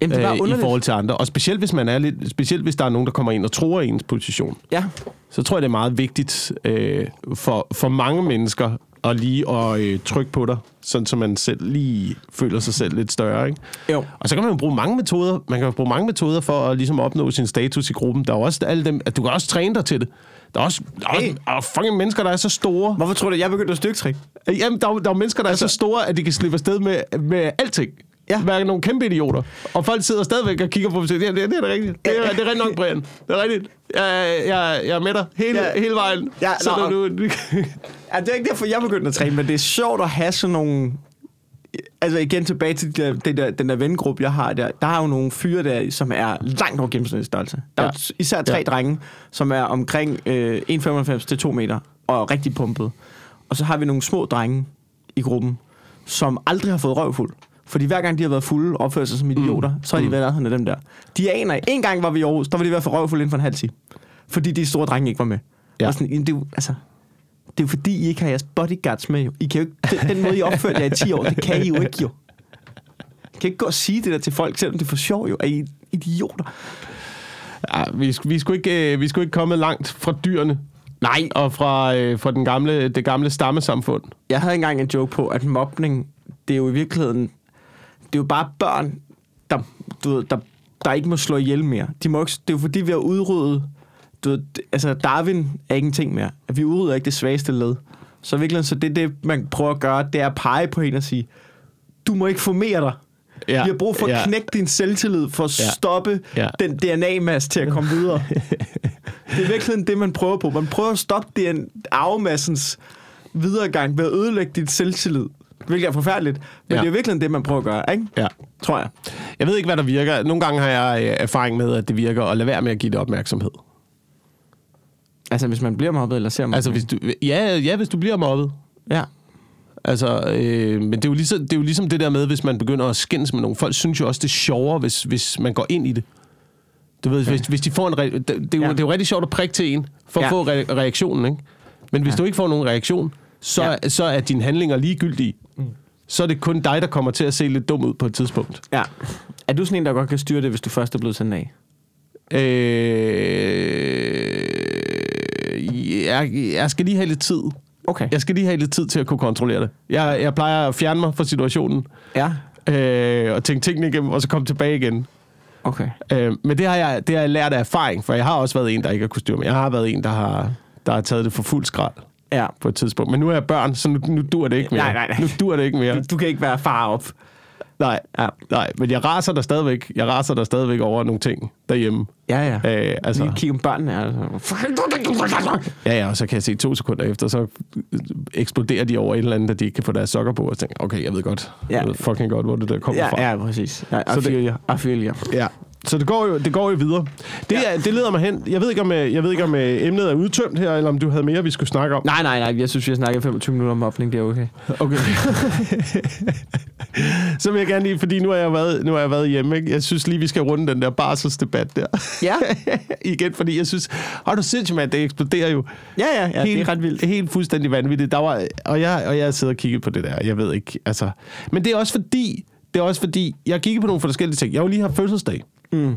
Jamen, det var underligt. I forhold til andre. Og specielt hvis, man er lidt, specielt, hvis der er nogen, der kommer ind og tror ens position. Ja. Så tror jeg, det er meget vigtigt øh, for, for mange mennesker, og lige at øh, trykke på dig, sådan så man selv lige føler sig selv lidt større, ikke? Jo. Og så kan man jo bruge mange metoder. Man kan jo bruge mange metoder for at ligesom opnå sin status i gruppen. Der er også alle dem, at du kan også træne dig til det. Der er også, der er også er fucking mennesker, der er så store. Hvorfor tror du, at jeg begyndte at styrketræne? Jamen, der er, der er mennesker, der altså... er så store, at de kan slippe afsted med, med alting. Ja. Være nogle kæmpe idioter. Og folk sidder stadigvæk og kigger på dem og siger, ja, det er det rigtigt. Det er, det er rigtig nok, Brian. Det er rigtigt. Jeg, jeg, jeg er med dig hele, ja. hele vejen. Ja, så nå, du, du... ja, det er ikke derfor, jeg begyndte at træne, men det er sjovt at have sådan nogle... Altså igen tilbage til de der, de der, den der vengruppe, jeg har der. Der er jo nogle fyre der, som er langt over gennemsnitlig størrelse. Der er ja. især tre ja. drenge, som er omkring øh, en komma femoghalvfems til to meter og rigtig pumpet. Og så har vi nogle små drenge i gruppen, som aldrig har fået røvfuld. Fordi hver gang de har været fulde og opført sig som idioter, mm. så har de været af dem der. De aner ikke. En gang var vi i Aarhus, der var de været for røvfulde inden for en halv time. Fordi de store drenge ikke var med. Ja. Og sådan, det, er jo, altså, det er jo fordi, I ikke har jeres bodyguards med. Jo. I kan jo ikke, den, den måde, I opførte jer i ti år, det kan I jo ikke jo. I kan ikke gå og sige det der til folk, selvom det er for sjov jo, at I er idioter. Ja, vi, vi, skulle ikke, vi skulle ikke komme langt fra dyrene. Nej. Og fra, øh, fra den gamle, det gamle stammesamfund. Jeg havde engang en joke på, at mobning, det er jo i virkeligheden... Det er jo bare børn, der, du ved, der, der ikke må slå ihjel mere. De må ikke, det er jo fordi, vi har udryddet... Du ved, altså, Darwin er ikke en ting mere. Vi udrydder ikke det svageste led. Så virkelig, så det, det man prøver at gøre, det er at pege på en og sige, du må ikke formere dig. Ja. Vi har brug for at ja. knække din selvtillid, for at ja. stoppe ja. den D N A-masse til at komme videre. Det er virkelig det, man prøver på. Man prøver at stoppe D N A-massens videregang ved at ødelægge dit selvtillid. hvilket er forfærdeligt. Men ja. Det er virkelig det, man prøver at gøre, ikke? Ja. Tror jeg. Jeg ved ikke, hvad der virker. Nogle gange har jeg erfaring med, at det virker at lade være med at give det opmærksomhed. Altså, hvis man bliver mobbet eller ser mobbet? Altså, hvis du, ja, ja, hvis du bliver mobbet. Ja. Altså, øh, men det er, jo ligesom, det er jo ligesom det der med, hvis man begynder at skændes med nogen. Folk synes jo også, det er sjovere, hvis, hvis man går ind i det. Du ved, okay. hvis, hvis de får en... Re- det, det, det, ja. Det er jo rigtig sjovt at prikke til en, for ja. At få re- reaktionen, ikke? Men hvis ja. Du ikke får nogen reaktion, så, ja. Så er dine handlinger ligegyldige. Mm. Så er det kun dig, der kommer til at se lidt dum ud på et tidspunkt. Ja. Er du sådan en, der godt kan styre det, hvis du først er blevet sendt af? Øh... Jeg, jeg skal lige have lidt tid. Okay. Jeg skal lige have lidt tid til at kunne kontrollere det. Jeg, jeg plejer at fjerne mig fra situationen. Ja. Øh, og tænke tingene igennem, og så komme tilbage igen. Okay. Øh, men det har, jeg, det har jeg lært af erfaring, for jeg har også været en, der ikke har kunnet styre mig. Jeg har været en, der har, der har taget det for fuld skrald. Ja. På et tidspunkt. Men nu er jeg børn, så nu, nu dur det ikke mere. Nej, nej, nej. Nu dur det ikke mere. Du, du kan ikke være far op. Nej, ja. nej, men jeg raser der stadigvæk. Jeg raser der stadigvæk over nogle ting derhjemme. Ja, ja. Æh, altså. Lige kigge om børnene. Altså. Ja, ja, og så kan jeg se to sekunder efter, så eksploderer de over et eller andet, at de ikke kan få deres sokker på, og tænker, okay, jeg ved godt, ja. Jeg ved fucking godt, hvor det der kommer ja, fra. Ja, præcis. Ja, I feel you. I feel you. Ja. Så det går jo, det går jo videre. Det, ja. Det leder mig hen. Jeg ved ikke, om, jeg ved ikke, om emnet er udtømt her, eller om du havde mere, vi skulle snakke om. Nej, nej, nej. Jeg synes, vi har snakket femogtyve minutter om mobning. Det er okay. Okay. Så vil jeg gerne lige, fordi nu har jeg været, nu har jeg været hjemme, ikke? Jeg synes lige, vi skal runde den der barselsdebat der. Ja. Igen, fordi jeg synes, har du sindssygt, man, det eksploderer jo. Ja, ja, ja helt, det er ret vildt. Helt fuldstændig vanvittigt. Der var, og, jeg, og jeg sidder og kigger på det der, jeg ved ikke, altså. Men det er også fordi, det er også fordi, jeg kiggede på nogle forskellige ting. Jeg har jo lige haft fødselsdag. Mm. Øh,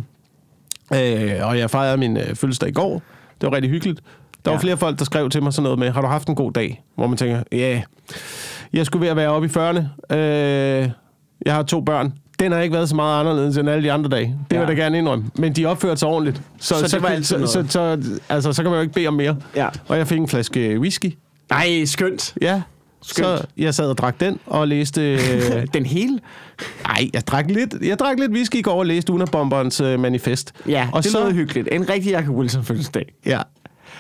og jeg fejrede min øh, fødselsdag i går. Det var rigtig hyggeligt. Der ja. Var flere folk, der skrev til mig sådan noget med, har du haft en god dag? Hvor man tænker, ja, yeah. jeg skulle ved at være oppe i fyrrerne. Øh, jeg har to børn. Den har ikke været så meget anderledes end alle de andre dage. Det ja. Vil jeg da gerne indrømme. Men de opførte sig ordentligt. Så, så, så, kan, så, så, så, altså, så kan man jo ikke bede om mere. Ja. Og jeg fik en flaske whisky. Nej, skønt. Ja. Skønt. Så jeg sad og drak den og læste... Øh... den hele? Nej, jeg drak lidt Jeg drak lidt whisky i går og læste Unabomberens øh, manifest. Ja, og det så... lød hyggeligt. En rigtig Jacob Wilson fødselsdag. Ja.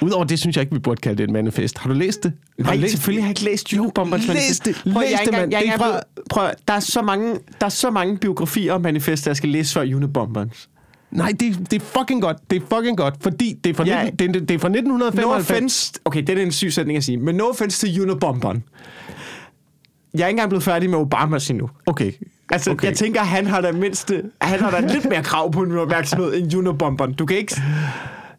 Udover det, synes jeg ikke, vi burde kalde det et manifest. Har du læst det? Nej, læst selvfølgelig det? Har jeg ikke læst Unabomberens manifest. Læs det, prøv, læs det, mand. Prøv, prøv, der, er så mange, der er så mange biografier og manifester, jeg skal læse før Unabomberens. Nej, det, det er fucking godt. Det er fucking godt, fordi det er fra, ja. nitten, det, det er fra nitten femoghalvfems. No offense. Okay, det er en syg sætning at sige. Men no offense til Unabomberen. Jeg er ikke engang blevet færdig med Obamas endnu. Okay. Altså, okay. Jeg tænker, han har da mindste... Han har da lidt mere krav på en opmærksomhed end Unabomberen. Du kan ikke...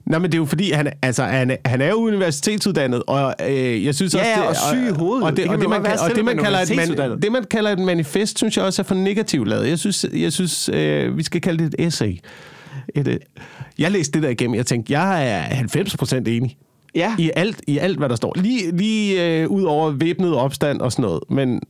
Nej, men det er jo fordi, han, altså, han, han er jo universitetsuddannet, og øh, jeg synes ja, også... Ja, og syg i hovedet. Og det, det, og det man, kan, og det, man kalder et, det, man kalder et manifest, synes jeg også er for negativt lavet. Jeg synes, jeg synes øh, vi skal kalde det et essay. Et, jeg læste det der igennem, jeg tænkte, jeg er halvfems procent enig ja. i, alt, i alt, hvad der står. Lige, lige øh, ud over væbnet opstand og sådan noget, men...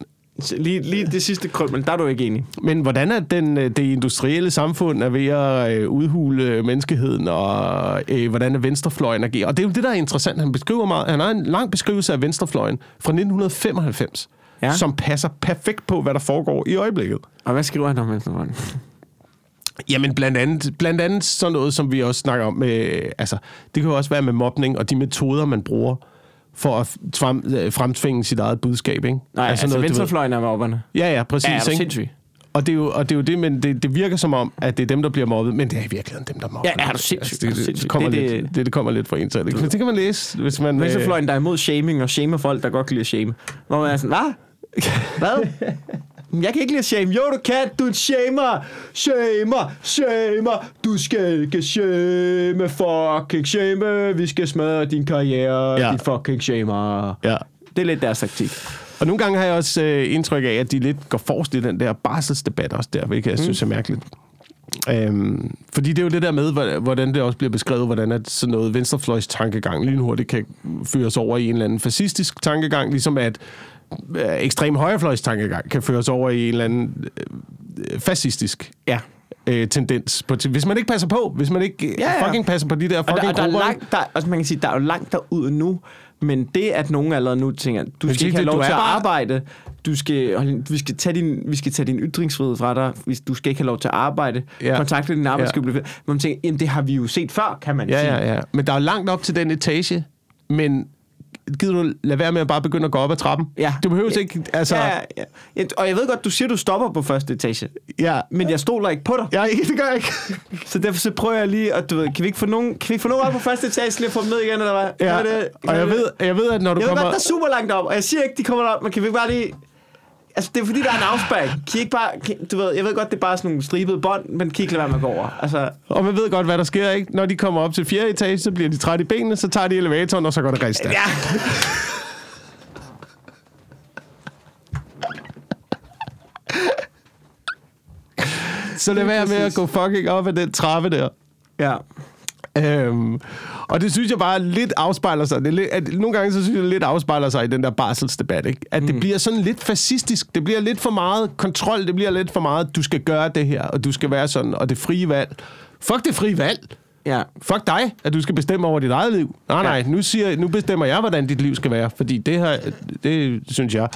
Lige, lige det sidste krøl, men der er du ikke enig. Men hvordan er den, det industrielle samfund er ved at øh, udhule menneskeheden, og øh, hvordan er venstrefløjen agerer? Og det er jo det, der er interessant. Han beskriver meget, han har en lang beskrivelse af venstrefløjen fra nitten femoghalvfems, ja. Som passer perfekt på, hvad der foregår i øjeblikket. Og hvad skriver han om venstrefløjen? Jamen blandt andet, blandt andet sådan noget, som vi også snakker om med, altså det kan jo også være med mobning og de metoder, man bruger for at frem, fremtvinge sit eget budskab, ikke? Nej, altså, altså venstrefløjen er mobberne. Ja, ja, præcis. Ja, er det sindssygt? Og det er jo, og det er jo det, men det, det virker som om, at det er dem, der bliver mobbet, men det er i virkeligheden dem, der mobber. Ja, er du sindssygt? Altså, det, det, kommer det, det, lidt, det, det kommer lidt fra en til. Det kan man læse, hvis man... Venstrefløjen, øh... der er imod shaming og shamer folk, der godt kan lide at shame. Hvor man er sådan, hva? Hvad? Jeg kan ikke lide at shame. Jo, du kan. Du shamer. Shamer. Shamer. Du skal ikke shame. Fucking shame. Vi skal smadre din karriere. Ja. Din fucking shamer. Ja. Det er lidt deres taktik. Og nogle gange har jeg også øh, indtryk af, at de lidt går forrest i den der barselsdebat også der, hvilket jeg mm. synes er mærkeligt. Øhm, fordi det er jo det der med, hvordan det også bliver beskrevet, hvordan at sådan noget venstrefløjs tankegang lynhurtigt kan føres over i en eller anden fascistisk tankegang, ligesom at ekstrem højrefløjs tankegang kan føres over i en eller anden øh, fascistisk ja. øh, tendens. Hvis man ikke passer på, hvis man ikke ja, ja. fucking passer på de der fucking og der, og der langt, der, altså man kan sige, der er jo langt derude nu, men det, at nogen allerede nu tænker, du men skal ikke have lov til at arbejde, du skal, vi, skal tage din, vi skal tage din ytringsfrihed fra dig, du skal ikke have lov til at arbejde, ja. kontakte din arbejdsgiver. Ja. Man tænker, jamen det har vi jo set før, kan man ja, sige. Ja, ja. Men der er langt op til den etage, men gider du lade være med at bare begynde at gå op ad trappen? Ja. Du behøver ja. ikke, altså... Ja, ja, ja. Og jeg ved godt, du siger, du stopper på første etage. Ja. Men jeg stoler ikke på dig. Ja, det gør jeg ikke. Så derfor så prøver jeg lige, at du ved, kan vi ikke få nogen, kan vi få nogen op på første etage, så lige få dem ned igen, eller hvad? Ja, hvad det? og jeg ved, jeg ved, at når du jeg kommer... Jeg ved godt, der er super langt op, og jeg siger ikke, de kommer op, men kan vi ikke bare lige... Altså, det er fordi, der er en afspæring. Kan ikke bare... Kan, du ved, jeg ved godt, det er bare sådan nogle stribede bånd, men kan ikke lade være med at gå over. Altså. Og man ved godt, hvad der sker, ikke? Når de kommer op til fjerde etage, så bliver de træt i benene, så tager de elevatoren, og så går det rest af. Ja. Så lad være med at gå fucking op ad den trappe der. Ja. Øhm, og det synes jeg bare lidt afspejler sig. Det lidt, at nogle gange så synes jeg lidt afspejler sig i den der barselsdebat, ikke? At det mm. bliver sådan lidt fascistisk. Det bliver lidt for meget kontrol. Det bliver lidt for meget, du skal gøre det her, og du skal være sådan, og det frie valg. Fuck det frie valg. Ja. Fuck dig, at du skal bestemme over dit eget liv. Nej, nej, nu, siger, nu bestemmer jeg, hvordan dit liv skal være, fordi det her, det synes jeg.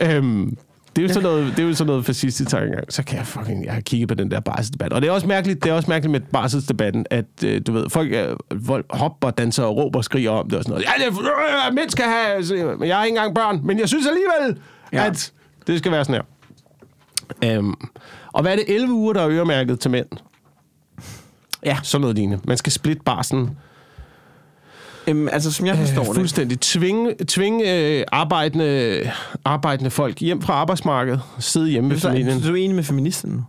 Øhm, Det er jo sådan noget, det er jo sådan noget fascistisk tankegang. Så kan jeg fucking, jeg har kigget på den der barselsdebat. Og det er også mærkeligt, det er også mærkeligt med barselsdebatten, at øh, du ved, folk øh, hopper, danser og råber og skriger om det og sådan noget. Ja, det er, øh, mænd skal have, så, jeg har ikke engang børn, men jeg synes alligevel, ja. at det skal være sådan her. Øhm, og hvad er det, elleve uger, der er øremærket til mænd? Ja. Sådan noget lignende. Man skal splitte barsen. Øhm, altså, som jeg forstår øh, det. Fuldstændig. Tvinge, tvinge øh, arbejdende, arbejdende folk hjem fra arbejdsmarkedet. Sidde hjemme med familien. Så er du enig med feministen?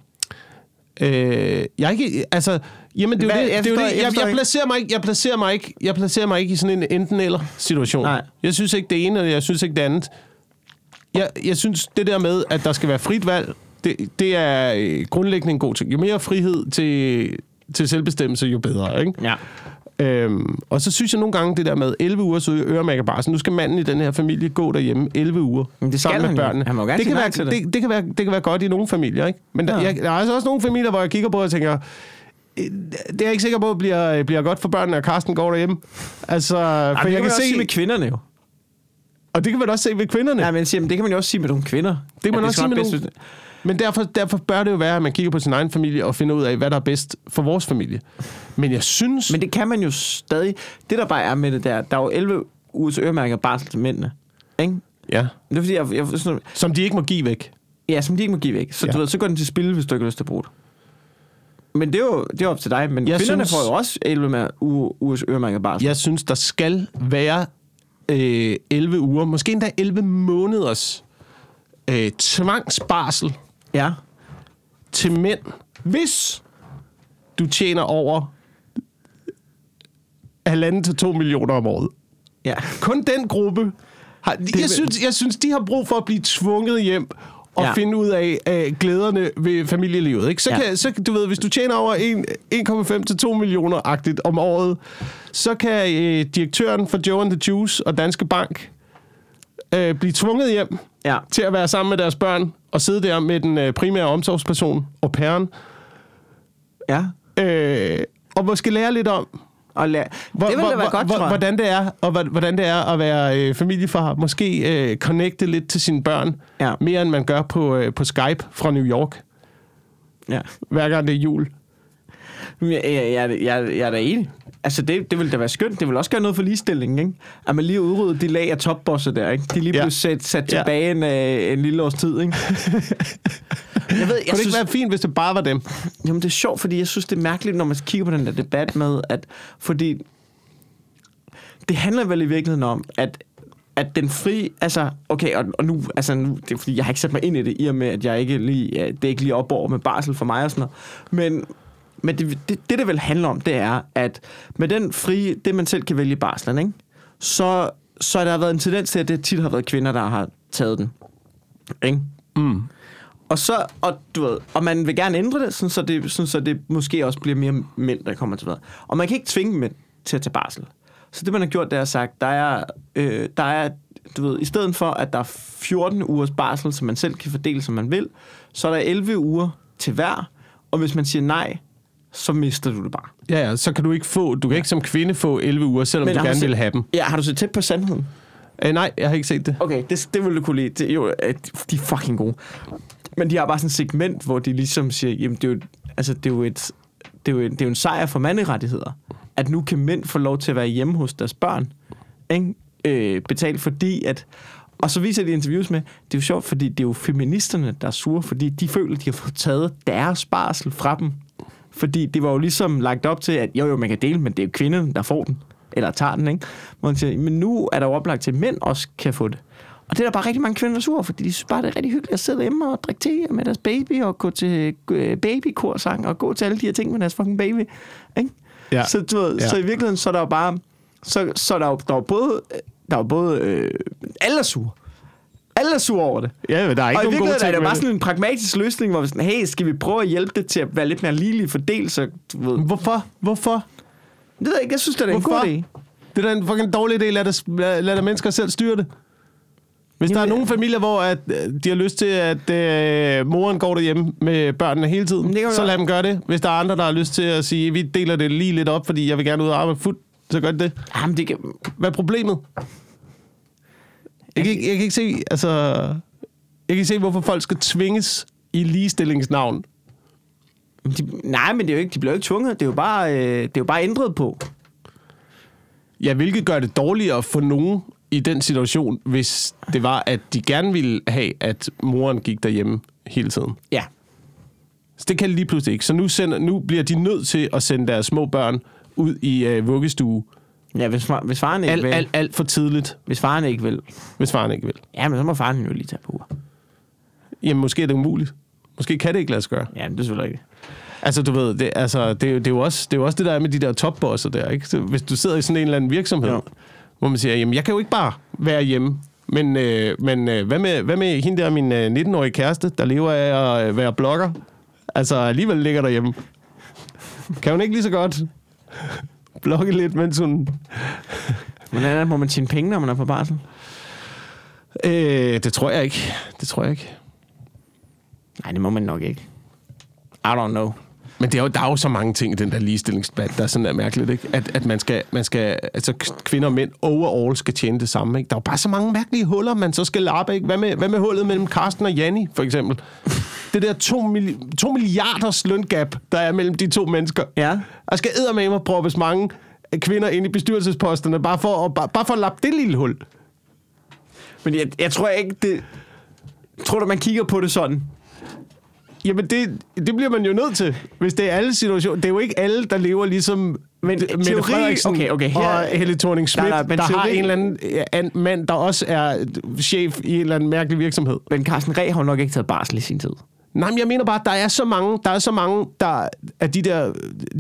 Øh, jeg er ikke... Altså, jamen, det er Hvad, jo det. Jeg, det, forstår, det, jeg, jeg, jeg, jeg placerer mig ikke, jeg placerer mig ikke, jeg placerer mig ikke i sådan en enten-eller-situation. Nej. Jeg synes ikke det ene, og jeg synes ikke det andet. Jeg, jeg synes, det der med, at der skal være frit valg, det, det er grundlæggende en god ting. Jo mere frihed til, til selvbestemmelse, jo bedre, ikke? Ja. Øhm, og så synes jeg nogle gange det der med elleve uger, så øremærker bare, så nu skal manden i den her familie gå derhjemme elleve uger sammen med børnene. Det kan, være, det. Det, det, kan være, det kan være godt i nogle familier, ikke? Men ja. der, jeg, der er altså også nogle familier, hvor jeg kigger på og tænker, det er jeg ikke sikker på, bliver, bliver godt for børnene, at Carsten går derhjemme. Altså, Ej, for det jeg kan, kan se... se med kvinderne jo. Og det kan man også se ved kvinderne. Ja, men det kan man jo også sige med nogle kvinder. Det kan man ja, også sige med nogle... Men derfor, derfor bør det jo være, at man kigger på sin egen familie og finder ud af, hvad der er bedst for vores familie. Men jeg synes... Men det kan man jo stadig... Det, der bare er med det der... Der er jo elleve ugers øremærker barsel til mændene. Ikke? Ja. Det er fordi, jeg... jeg sådan, som de ikke må give væk. Ja, som de ikke må give væk. Så, ja. du ved, så går den til spil, hvis du ikke har lyst til at bruge det. Men det er jo det er op til dig. Men jeg kvinderne synes, får jo også elleve ugers øremærker barsel. Jeg synes, der skal være øh, elleve uger. Måske endda elleve måneders øh, tvangsbarsel. Ja. Til mænd. Hvis du tjener over halvanden til to millioner om året. Ja. Kun den gruppe har, jeg, synes, jeg synes, de har brug for at blive tvunget hjem og ja. finde ud af, af glæderne ved familielivet. Ikke? Så, ja. kan, så du ved, hvis du tjener over en komma fem til to millioner-agtigt om året, så kan øh, direktøren for Joe and the Juice og Danske Bank øh, blive tvunget hjem ja. til at være sammen med deres børn og sidde der med den øh, primære omsorgsperson, au pairen. Ja. Øh, og måske lære lidt om, og lære. Hvor, det ville hvor, være godt, hvor, hvordan det er, og hvordan det er at være øh, familiefar. Måske øh, connecte lidt til sine børn, ja. mere end man gør på, øh, på Skype fra New York. Ja. Hver gang det er jul. Jeg, jeg, jeg, jeg er da enig. Altså, det, det ville da være skønt. Det ville også gøre noget for ligestillingen, ikke? At man lige udrydder de lag af topbosser der, ikke? De lige ja. blev sat, sat ja. tilbage en, øh, en lille års tid, ikke? Jeg ved, jeg Kunne det synes... ikke være fint, hvis det bare var dem? Jamen, det er sjovt, fordi jeg synes, det er mærkeligt, når man kigger på den der debat med, at... Fordi... Det handler vel i virkeligheden om, at, at den fri... Altså, okay, og, og nu... Altså, nu, det er fordi, jeg har ikke sat mig ind i det, i og med, at jeg ikke lige... Det er ikke lige op over med barsel for mig og sådan noget. Men... Men det, det, det, det vel handler om, det er, at med den frie, det man selv kan vælge i barslen, ikke? Så, så der har været en tendens til, at det tit har været kvinder, der har taget den. Ikke? Mm. Og, så, og, du ved, og man vil gerne ændre det, sådan, så det, sådan, så det måske også bliver mere mænd, der kommer til at være. Og man kan ikke tvinge mænd til at tage barsel. Så det, man har gjort, det er sagt, der er, øh, der er du ved, i stedet for, at der er fjorten ugers barsel, som man selv kan fordele, som man vil, så er der elleve uger til hver, og hvis man siger nej, så mister du det bare. Ja, ja, så kan du ikke få, du kan ja. ikke som kvinde få elleve uger, selvom men du gerne set, vil have dem. Ja, har du set Tæt på sandheden? Æh, nej, jeg har ikke set det. Okay, det, det ville du kunne lide. Det, jo, de er fucking gode. Men de har bare sådan et segment, hvor de ligesom siger, jamen det er jo, altså, det er jo, et, det er jo, en, det er jo en sejr for manderettigheder, at nu kan mænd få lov til at være hjemme hos deres børn, ikke? øh, betalt, fordi at... Og så viser de interviews med, det er jo sjovt, fordi det er jo feministerne, der er sure, fordi de føler, de har fået taget deres barsel fra dem. Fordi det var jo ligesom lagt op til, at jo, jo, man kan dele, men det er jo kvinderne, der får den. Eller tager den, ikke? Man siger, men nu er der jo oplagt til, at mænd også kan få det. Og det er der bare rigtig mange kvinder, der er sure, fordi de synes bare, det er rigtig hyggeligt at sidde hjemme og drikke te med deres baby, og gå til babykorsang, og gå til alle de her ting med deres fucking baby, ikke? Ja. Så, du ved, ja. så i virkeligheden, så er der jo bare... Så, så der, der er både... Der er både... Øh, alle er sure. Alle er sure over det. Ja, men der er ikke og nogen gode ting. Og i virkeligheden er det bare sådan en pragmatisk løsning, hvor vi sådan, hey, skal vi prøve at hjælpe det til at være lidt mere ligelig fordelt, så du ved... Hvorfor? Hvorfor? Det ved jeg ikke. Jeg synes, det er en god idé. Det er da en fucking dårlig idé. Lad der, lad, lad der mennesker selv styre det. Hvis Jamen, der er nogle familier, hvor at, de har lyst til, at øh, moren går derhjemme med børnene hele tiden, så lad dem gøre det. Hvis der er andre, der har lyst til at sige, vi deler det lige lidt op, fordi jeg vil gerne ud og arbejde fuldt, så gør det. Jamen, det kan... Hvad er problemet? Jeg kan, jeg kan ikke se, altså... Jeg kan ikke se, hvorfor folk skal tvinges i ligestillingsnavn. De, nej, men det er jo ikke, de bliver jo ikke tvunget. Det er jo bare, øh, det er jo bare ændret på. Ja, hvilket gør det dårligere for nogen i den situation, hvis det var, at de gerne ville have, at moren gik derhjemme hele tiden. Ja. Så det kan de lige pludselig ikke. Så nu, sender, nu bliver de nødt til at sende deres små børn ud i øh, vuggestue. Ja, hvis, hvis faren ikke alt, vil. Alt, alt for tidligt. Hvis faren ikke vil. Hvis faren ikke vil. Ja, men så må faren jo lige tage på. Jamen, måske er det umuligt. Måske kan det ikke lade sig gøre. Jamen, det er selvfølgelig ikke. Altså, du ved, det, altså, det, det, er jo også, det er jo også det, der er med de der topbosser der, ikke? Hvis du sidder i sådan en eller anden virksomhed, jo. Hvor man siger, jamen, jeg kan jo ikke bare være hjemme. Men, øh, men øh, hvad, med, hvad med hende der, min øh, nitten-årige kæreste, der lever af at øh, være blogger? Altså, alligevel ligger derhjemme. Kan hun ikke lige så godt... Blokke lidt, mens hun... Hvordan må man tjene penge, når man er på barsel? Øh, det tror jeg ikke. Det tror jeg ikke. Nej, det må man nok ikke. I don't know. Men det er jo, der er jo så mange ting i den der ligestillingsdebat, der er sådan der mærkeligt, ikke? At, at man skal... Man skal altså, kvinder og mænd overall skal tjene det samme, ikke? Der er jo bare så mange mærkelige huller, man så skal lappe, ikke? Hvad med, hvad med hullet mellem Karsten og Janni, for eksempel? Det der to, milli- to milliarders løngab, der er mellem de to mennesker. Ja. Og skal eddermame og proppes mange kvinder ind i bestyrelsesposterne, bare for at, bare, bare for at lappe det lille hul. Men jeg, jeg tror ikke, det... Jeg tror du, man kigger på det sådan? Jamen, det, det bliver man jo nødt til, hvis det er alle situationer. Det er jo ikke alle, der lever ligesom men, d- teori, Mette Frederiksen okay, okay, her, og Helle Thorning-Schmidt, nej, nej, der teori, har en eller anden ja, mand, der også er chef i en eller anden mærkelig virksomhed. Men Carsten Reh har nok ikke taget barsel i sin tid. Nej, men jeg mener bare, at der er så mange, der er så mange, der er de der...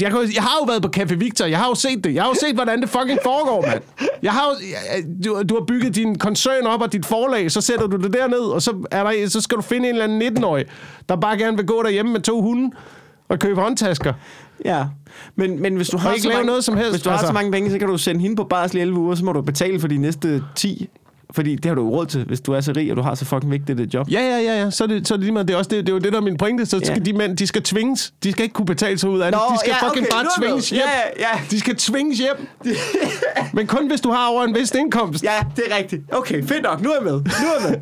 Jeg, kan, jeg har jo været på Café Victor, jeg har jo set det. Jeg har jo set, hvordan det fucking foregår, mand. Jeg har jo, jeg, du, du har bygget din koncern op og dit forlag, så sætter du det derned, og så, er der, så skal du finde en eller anden nitten-årig, der bare gerne vil gå derhjemme med to hunde og købe håndtasker. Ja, men, men hvis du har, ikke så, mange, noget som helst, hvis du har altså. så mange penge, så kan du sende hende på barsel i elleve uger, så må du betale for de næste ti. Fordi det har du jo råd til, hvis du er så rig, og du har så fucking vigtigt et job. Ja, ja, ja, ja. Så er det, så er det lige meget. Det er, også det, det er jo det, der er min pointe. Så skal ja. de mænd, de skal tvinges. De skal ikke kunne betale sig ud af det. De skal ja, fucking okay, bare tvinges hjem. Ja, ja. De skal tvinges hjem. Men kun hvis du har over en vis indkomst. Ja, det er rigtigt. Okay, fedt nok. Nu er jeg med. Nu er jeg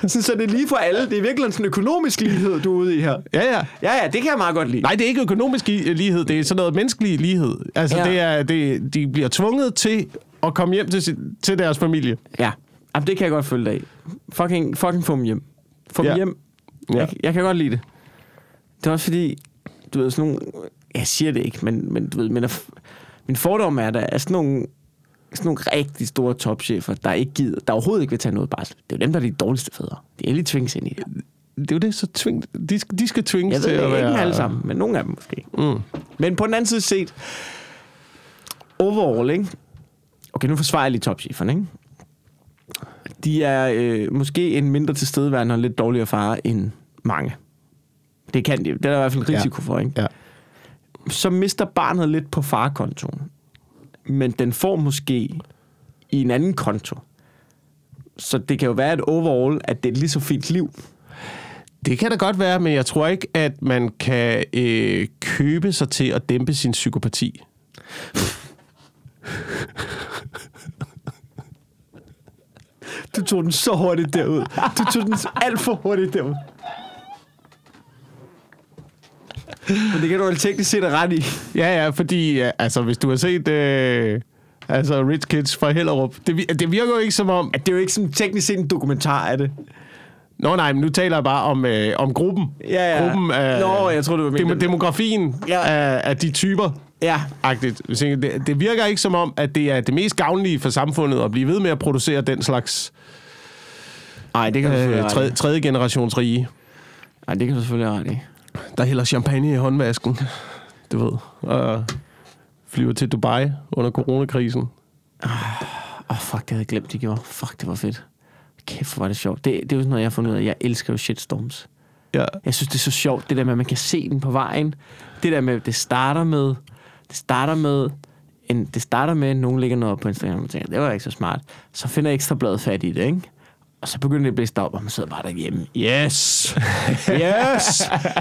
med. Så, så det er lige for alle. Det er virkelig sådan en økonomisk lighed, du er ude i her. Ja, ja. Ja, ja, det kan jeg meget godt lide. Nej, det er ikke økonomisk lighed. Det er sådan noget menneskelig lighed. Altså, ja. det er, det, de bliver tvunget til... Og komme hjem til, sin, til deres familie. Ja. Jamen, det kan jeg godt følge dig af. Fucking, fucking få dem hjem. Få dem ja. hjem. Jeg, ja. jeg kan godt lide det. Det er også fordi, du ved, sådan nogle... Jeg siger det ikke, men, men du ved... Men der, min fordom er, at der er sådan nogle, sådan nogle rigtig store topchefer, der ikke gider, der overhovedet ikke vil tage noget barsel. Det er jo dem, der er de dårligste fædre. De er lige tvinges ind i det. Det er jo det, så tving... De skal, de skal tvinges jeg til ved, at være... Jeg ved ikke alle sammen, men nogle af dem måske. Mm. Men på den anden side set... Overall, ikke? Okay, nu forsvarer jeg lige topcheferne, ikke? De er øh, måske en mindre tilstedeværende og lidt dårligere far end mange. Det kan de. Det er der i hvert fald en risiko ja. for, ikke? Ja. Så mister barnet lidt på farkontoen. Men den får måske i en anden konto. Så det kan jo være et overall, at det er et lige så fint liv. Det kan da godt være, men jeg tror ikke, at man kan øh, købe sig til at dæmpe sin psykopati. Du tog den så hurtigt derud. Du tog den alt for hurtigt derud. Men det kan du vel teknisk set ret i. Ja, ja, fordi altså, hvis du har set... Øh, Altså Rich Kids fra Hellerup. Det, det virker jo ikke som om... At det er jo ikke som teknisk set en dokumentar af det. Nå nej, men nu taler jeg bare om, øh, om gruppen. Ja, ja. Gruppen af... Nå, jeg tror, det var dem- dem- demografien ja. af, af de typer. Ja. Det, det virker ikke som om, at det er det mest gavnlige for samfundet at blive ved med at producere den slags... Nej, det kan du selvfølgelig øh, tredje, tredje generations rige. Nej, det kan du selvfølgelig ret i. Der hælder champagne i håndvasken, du ved. Og flyver til Dubai under coronakrisen. Åh, oh, fuck, det havde jeg glemt, de gjorde. Fuck, det var fedt. Kæft, hvor var det sjovt. Det, det er jo sådan noget, jeg har fundet ud af. Jeg elsker jo shitstorms. Ja. Jeg synes, det er så sjovt, det der med, at man kan se den på vejen. Det der med, det starter med... Det starter med... En, det starter med, at nogen ligger noget op på Instagram og tænker, det var ikke så smart. Så finder Ekstrabladet fat i det, ikke? Og så begynder det at blive stop, og man sidder bare derhjemme. Yes! Yes!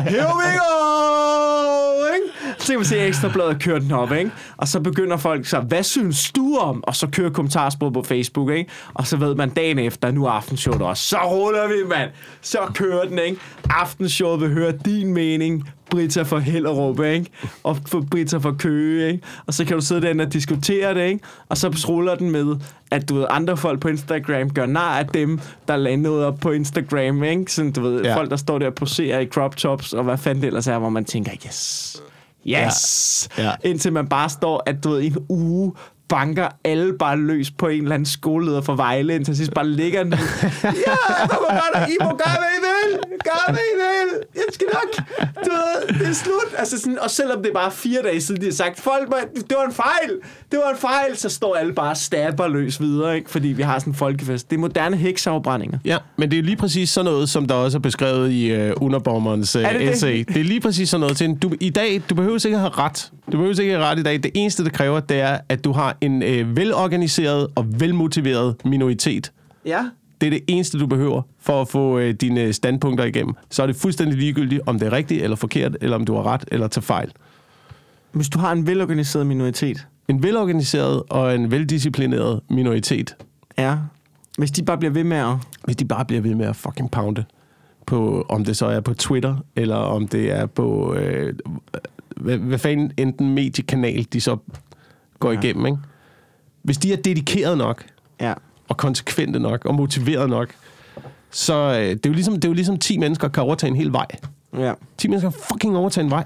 Here we go! Ikke? Så kan man se Ekstrabladet kører den op, ikke? Og så begynder folk så, hvad synes du om? Og så kører kommentarsporet på Facebook, ikke? Og så ved man dagen efter, nu er aftenshowet også. Så ruller vi, mand! Så kører den, ikke? Aftenshowet vil høre din mening. Britta fra Hellerup, ikke? Og for Britta fra Køge, ikke? Og så kan du sidde derinde og diskutere det, ikke? Og så ruller den med, at du ved, andre folk på Instagram gør nar af dem, der lader noget op på Instagram, ikke? Sådan, du ved, ja. Folk, der står der og poserer i crop tops, og hvad fanden det ellers er, hvor man tænker, yes, yes! Ja. Ja. Indtil man bare står, at du ved, i en uge banker alle bare løs på en eller anden skoleleder fra Vejle, indtil sidst bare ligger den. Ja, I må gøre, hvad I vil! Gør, hvad I vil! Jeg skal nok! Du ved, det er slut! Altså sådan, og selvom det er bare fire dage siden, de har sagt, folk, det var en fejl! Det var en fejl! Så står alle bare stabber løs videre, ikke? Fordi vi har sådan en folkefest. Det er moderne hekseafbrændinger. Ja, men det er lige præcis sådan noget, som der også er beskrevet i øh, underbommerens øh, det essay. Det? det er lige præcis sådan noget til en, du, i dag, du behøver ikke have ret. Du behøver ikke have ret i dag. Det eneste, det kræver, det er, at du har en øh, velorganiseret og velmotiveret minoritet. Ja. Det er det eneste, du behøver for at få øh, dine standpunkter igennem. Så er det fuldstændig ligegyldigt, om det er rigtigt eller forkert, eller om du har ret eller tager fejl. Hvis du har en velorganiseret minoritet? En velorganiseret og en veldisciplineret minoritet. Ja. Hvis de bare bliver ved med at... Hvis de bare bliver ved med at fucking pounde. På, om det så er på Twitter, eller om det er på... Øh, hvad, hvad fanden enten mediekanal, de så... går ja. Igennem, ikke? Hvis de er dedikeret nok, ja. Og konsekvente nok, og motiveret nok, så øh, det er jo ligesom, det er jo ligesom ti mennesker kan overtage en hel vej. Ja. ti mennesker kan fucking overtage en vej.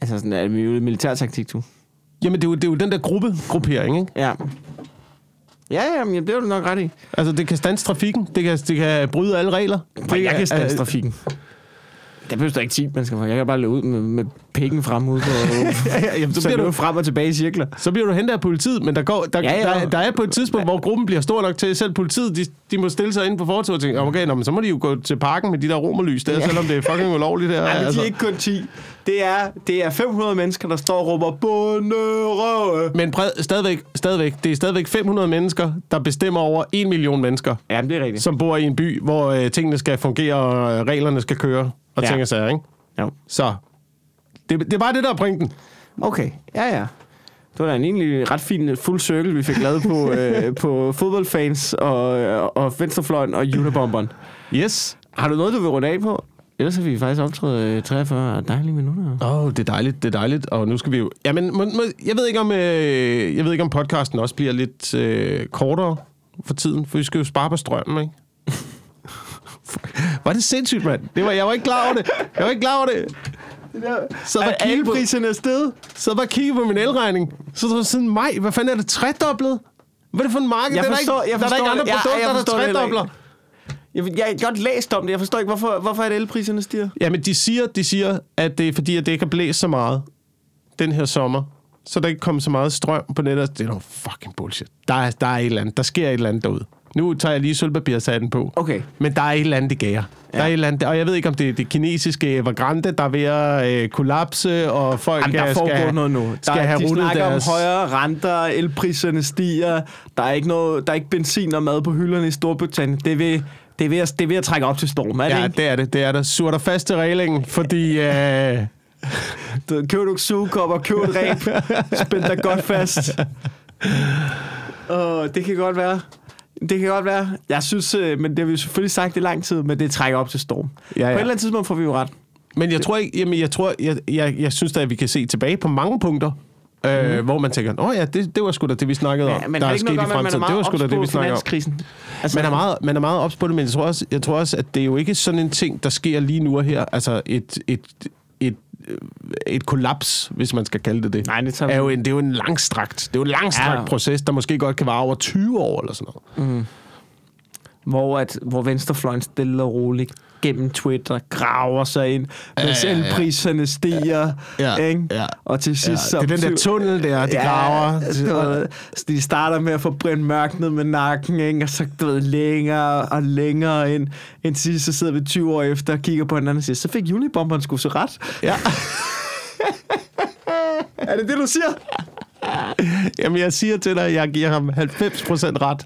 Altså sådan er det militærtaktik, du? Jamen, det er jo, det er jo den der gruppe, gruppering, ikke? Ja. Ja, jamen, det er du nok ret i. Altså, det kan stands trafikken, det kan, det kan bryde alle regler. Nej, jeg kan stands trafikken. Det behøver da ikke ti mennesker for. Jeg kan bare løbe ud med, med pikken frem ud. Jamen, så, så bliver du frem og tilbage i cirkler. Så bliver du hentet af politiet, men der, går, der, ja, ja. der, der er på et tidspunkt, ja. Hvor gruppen bliver stor nok til, at selv politiet de, de må stille sig ind på fortovet og tænke, okay, nå, men så må de jo gå til parken med de der romerlys der, ja. Selvom det er fucking ulovligt der. Nej, men altså. De er ikke kun ti. Det er, det er fem hundrede mennesker, der står og råber, bonderøve. Men præ, stadigvæk, stadigvæk, det er stadigvæk fem hundrede mennesker, der bestemmer over en million mennesker. Ja, det er rigtigt. Som bor i en by, hvor øh, tingene skal fungere, og reglerne skal køre. Og ja. Tænker sig, ikke? Jo. Så. Det, det er bare det, der er pointen. Okay. Ja, ja. Det var da en egentlig ret fin fuld cirkel, vi fik lavet på, øh, på fodboldfans og, og venstrefløjen og junibomberen. Yes. Har du noget, du vil runde af på? Ellers har vi faktisk optrædet treogfyrre dejlige minutter. Åh, oh, det er dejligt, det er dejligt. Og nu skal vi jo... Jamen, må, må, jeg, ved ikke, om, øh, jeg ved ikke, om podcasten også bliver lidt øh, kortere for tiden, for vi skal jo spare på strømmen, ikke? Var det sindssygt, mand? Det var, jeg var ikke klar over det. Jeg var ikke klar over det. Så var elpriserne afsted. Så var kigge på min elregning. Så var siden maj. Hvad fanden er det? Tredoblet? Hvad er det for en marked? Der er ikke, der er ikke andre produkter, der tredobler. Jeg, jeg har godt læst om det. Jeg forstår ikke, hvorfor, hvorfor er det elpriserne stiger? Jamen, de siger, de siger, at det er fordi, at det ikke har blæst så meget den her sommer. Så der ikke kommer så meget strøm på nettet. Det er noget fucking bullshit. Der er, der er et eller andet. Der sker et eller andet derude. Nu tager jeg lige sølvpapirsatten på. Okay. Men der er et eller andet, det gærer. Ja. Der er et eller andet, og jeg ved ikke, om det er det kinesiske Evergrande, der er ved at øh, kollapse, og folk jamen, der skal, noget nu. Der skal er, have de rundet deres... om højere renter, elpriserne stiger, der er ikke, noget, der er ikke benzin og mad på hylderne i Storbritannien. Det er ved, det er ved, at, det er ved at trække op til storm, er det ja, ikke? Ja, det er det. Det er der. Surter fast til reglingen, fordi... Øh... du, køb du sugekopper, køb et ræb, spænd dig godt fast. Oh, det kan godt være... Det kan godt være. Jeg synes, men det har vi selvfølgelig sagt i lang tid, men det trækker op til storm. Ja, ja. På et eller andet tidspunkt får vi jo ret. Men jeg tror ikke, jamen jeg tror, jeg, jeg, jeg synes da, at vi kan se tilbage på mange punkter, øh, mm. hvor man tænker, åh ja, det, det var sgu da det, vi snakkede om. Ja, der er sket i fremtiden. Det var sgu da det, vi snakkede om. Altså, man, er meget, man er meget ops på det, men jeg tror, også, jeg tror også, at det er jo ikke sådan en ting, der sker lige nu og her. Altså et... et Et, et kollaps, hvis man skal kalde det det. Nej, det, er jo en, det er jo en langstrakt, det er jo en langstrakt ja. proces, der måske godt kan vare over tyve år eller sådan noget. Mm. Hvor, at, hvor venstrefløjen stille og roligt gennem Twitter graver sig ind, mens ja, ja, ja. elpriserne stiger. Ja, ja, ja. Og til sidst... Ja, det er den der tunnel der, de ja, graver. Så, de starter med at få brændt mørknet med nakken, ikke? Og så du ved, længere og længere ind. Indtil sidst, så sidder vi tyve år efter og kigger på hinanden og siger, så fik junibomberen sgu så ret. Ja. Er det det, du siger? Jamen, jeg siger til dig, at jeg giver ham halvfems procent ret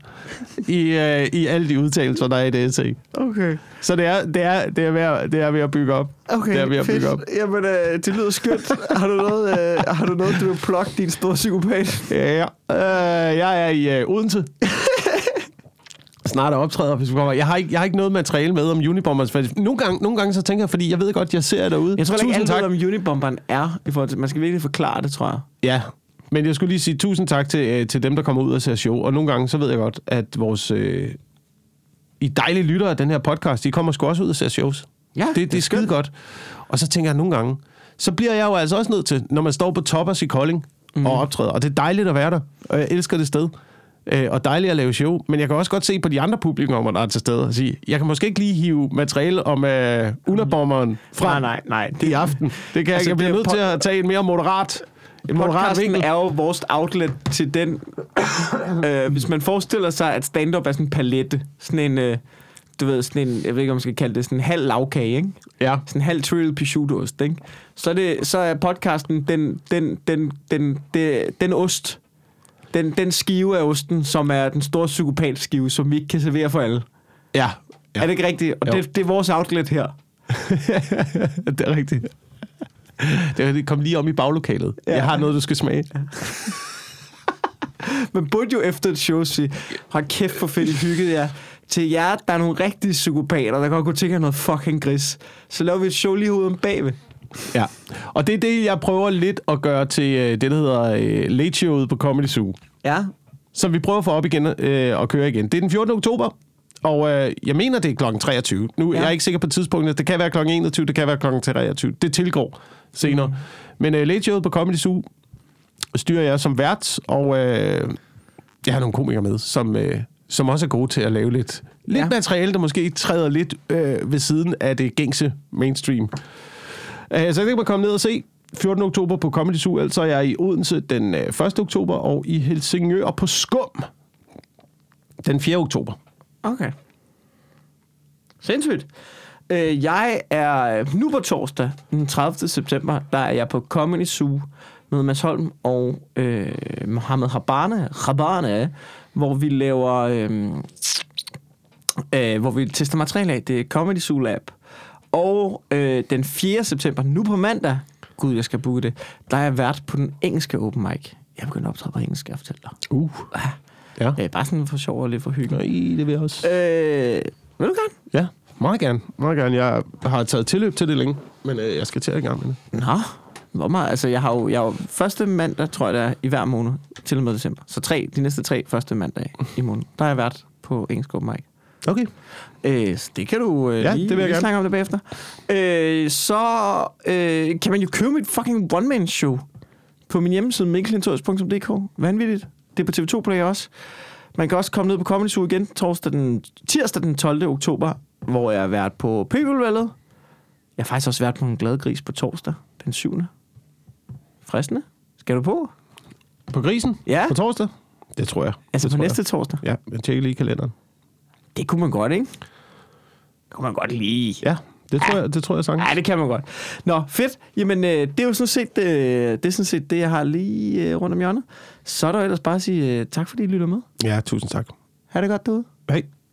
i, øh, i alle de udtalelser, der er i det essay. Okay. Så det er, det, er, det, er ved, det er ved at bygge op. Okay, det er ved at bygge op. Jamen, øh, det lyder skønt. Har du noget, øh, har du noget, du vil plukke, din store psykopat? Ja, ja. Øh, jeg er i øh, Odense. Snart er optræder, hvis vi kommer. Jeg har ikke, jeg har ikke noget materiale med om Unibombers. Nogle gange, nogle gange så tænker jeg, fordi jeg ved godt, jeg ser jer derude. Jeg tror ikke alt om Unibomberen er. I forhold til, man skal virkelig forklare det, tror jeg. Ja. Men jeg skulle lige sige tusind tak til, øh, til dem, der kommer ud og ser show. Og nogle gange, så ved jeg godt, at vores øh, I dejlige lyttere af den her podcast, de kommer sgu også ud og ser shows. Ja, det, det, det er skide godt. Og så tænker jeg nogle gange, så bliver jeg jo altså også nødt til, når man står på Toppers i Kolding mm. og optræder. Og det er dejligt at være der, og jeg elsker det sted. Øh, og dejligt at lave show. Men jeg kan også godt se på de andre publikummer, der er til stede og sige, jeg kan måske ikke lige hive materiale om øh, underbomberen fra nej, nej, nej. i aften. Det kan jeg, altså, jeg bliver nødt til at tage en mere moderat... Podcasten er jo vores outlet til den. øh, hvis man forestiller sig, at stand-up er sådan en palette, sådan en, øh, du ved, sådan en, jeg ved ikke, om man skal kalde det, sådan en halv lavkage, ikke? Ja. Sådan en halv trill prosciutto-ost, ikke? Så er, det, så er podcasten den, den, den, den, den, den ost, den, den skive af osten, som er den store psykopat-skive, som vi ikke kan servere for alle. Ja. ja. Er det ikke rigtigt? Og det, det er vores outlet her. Det er rigtigt. Det kom lige om i baglokalet. Ja. Jeg har noget, du skal smage. Ja. Man burde jo efter et show sige, hold kæft for fedt, I hyggede jer. Til jer, der er nogle rigtige psykopater, der godt kunne tænke noget fucking gris. Så laver vi et show lige hovedet om bagved. Ja, og det er det, jeg prøver lidt at gøre til det, der hedder late showet på Comedy Zoo. Ja. Som vi prøver at få op igen øh, og køre igen. Det er den fjortende oktober. Og øh, jeg mener, det er klokken treogtyve. Nu ja. jeg er jeg ikke sikker på tidspunktet. Det kan være klokken enogtyve, det kan være klokken treogtyve. Det tilgår senere. Mm. Men øh, late showet på Comedy Zoo styrer jeg som vært, og øh, jeg har nogle komikere med, som, øh, som også er gode til at lave lidt, lidt ja. materiale, der måske træder lidt øh, ved siden af det gængse mainstream. Øh, så jeg kan bare komme ned og se. fjortende oktober på Comedy Zoo, altså jeg er i Odense den øh, første oktober, og i Helsingør på Skum den fjerde oktober. Okay. Sindssygt. Øh, jeg er nu på torsdag, den tredivte september, der er jeg på Comedy Zoo med Mas Holm og øh, Mohamed Habane, Habane, hvor vi laver, øh, øh, hvor vi tester materiale af. Det er Comedy Zoo Lab. Og øh, den fjerde september, nu på mandag, gud, jeg skal booke det, der er jeg vært på den engelske open mic. Jeg begynder at optræde på engelsk, jeg fortæller dig. Uh. Ja. Øh, bare sådan for sjov og lidt for hyggeligt. Nej, det vil jeg også. Øh, vil du gerne? Ja, meget gerne. Meget gerne. Jeg har taget tilløb til det længe, men øh, jeg skal til i gang med det. Nå, hvor meget? Altså, jeg har jo, jeg har jo første mandag, tror jeg, der er i hver måned, til og med december. Så tre, de næste tre første mandag i måneden, der har jeg været på engelsk open mic. Okay. Øh, så det kan du øh, ja, lige, det vil jeg lige snakke om det bagefter. Øh, så øh, kan man jo købe mit fucking one-man-show på min hjemmeside, minklintos punktum d k. Vanvittigt. Det er på T V to Play også. Man kan også komme ned på Comedy Zoo igen torsdag den, tirsdag den tolvte oktober, hvor jeg har været på People Volvældet. Jeg har faktisk også været på en glad gris på torsdag den syvende Fristende. Skal du på? På grisen? Ja. På torsdag? Det tror jeg. Altså det på næste jeg. torsdag? Ja, jeg tjekker lige kalenderen. Det kunne man godt, ikke? Det kunne man godt lige. Ja. Det tror, ja. jeg, det tror jeg sagtens. Nej, det kan man godt. Nå, fedt. Jamen, øh, det er jo sådan set, øh, det, er sådan set det, jeg har lige øh, rundt om hjørnet. Så er der ellers bare at sige øh, tak, fordi I lytter med. Ja, tusind tak. Ha' det godt derude. Hej.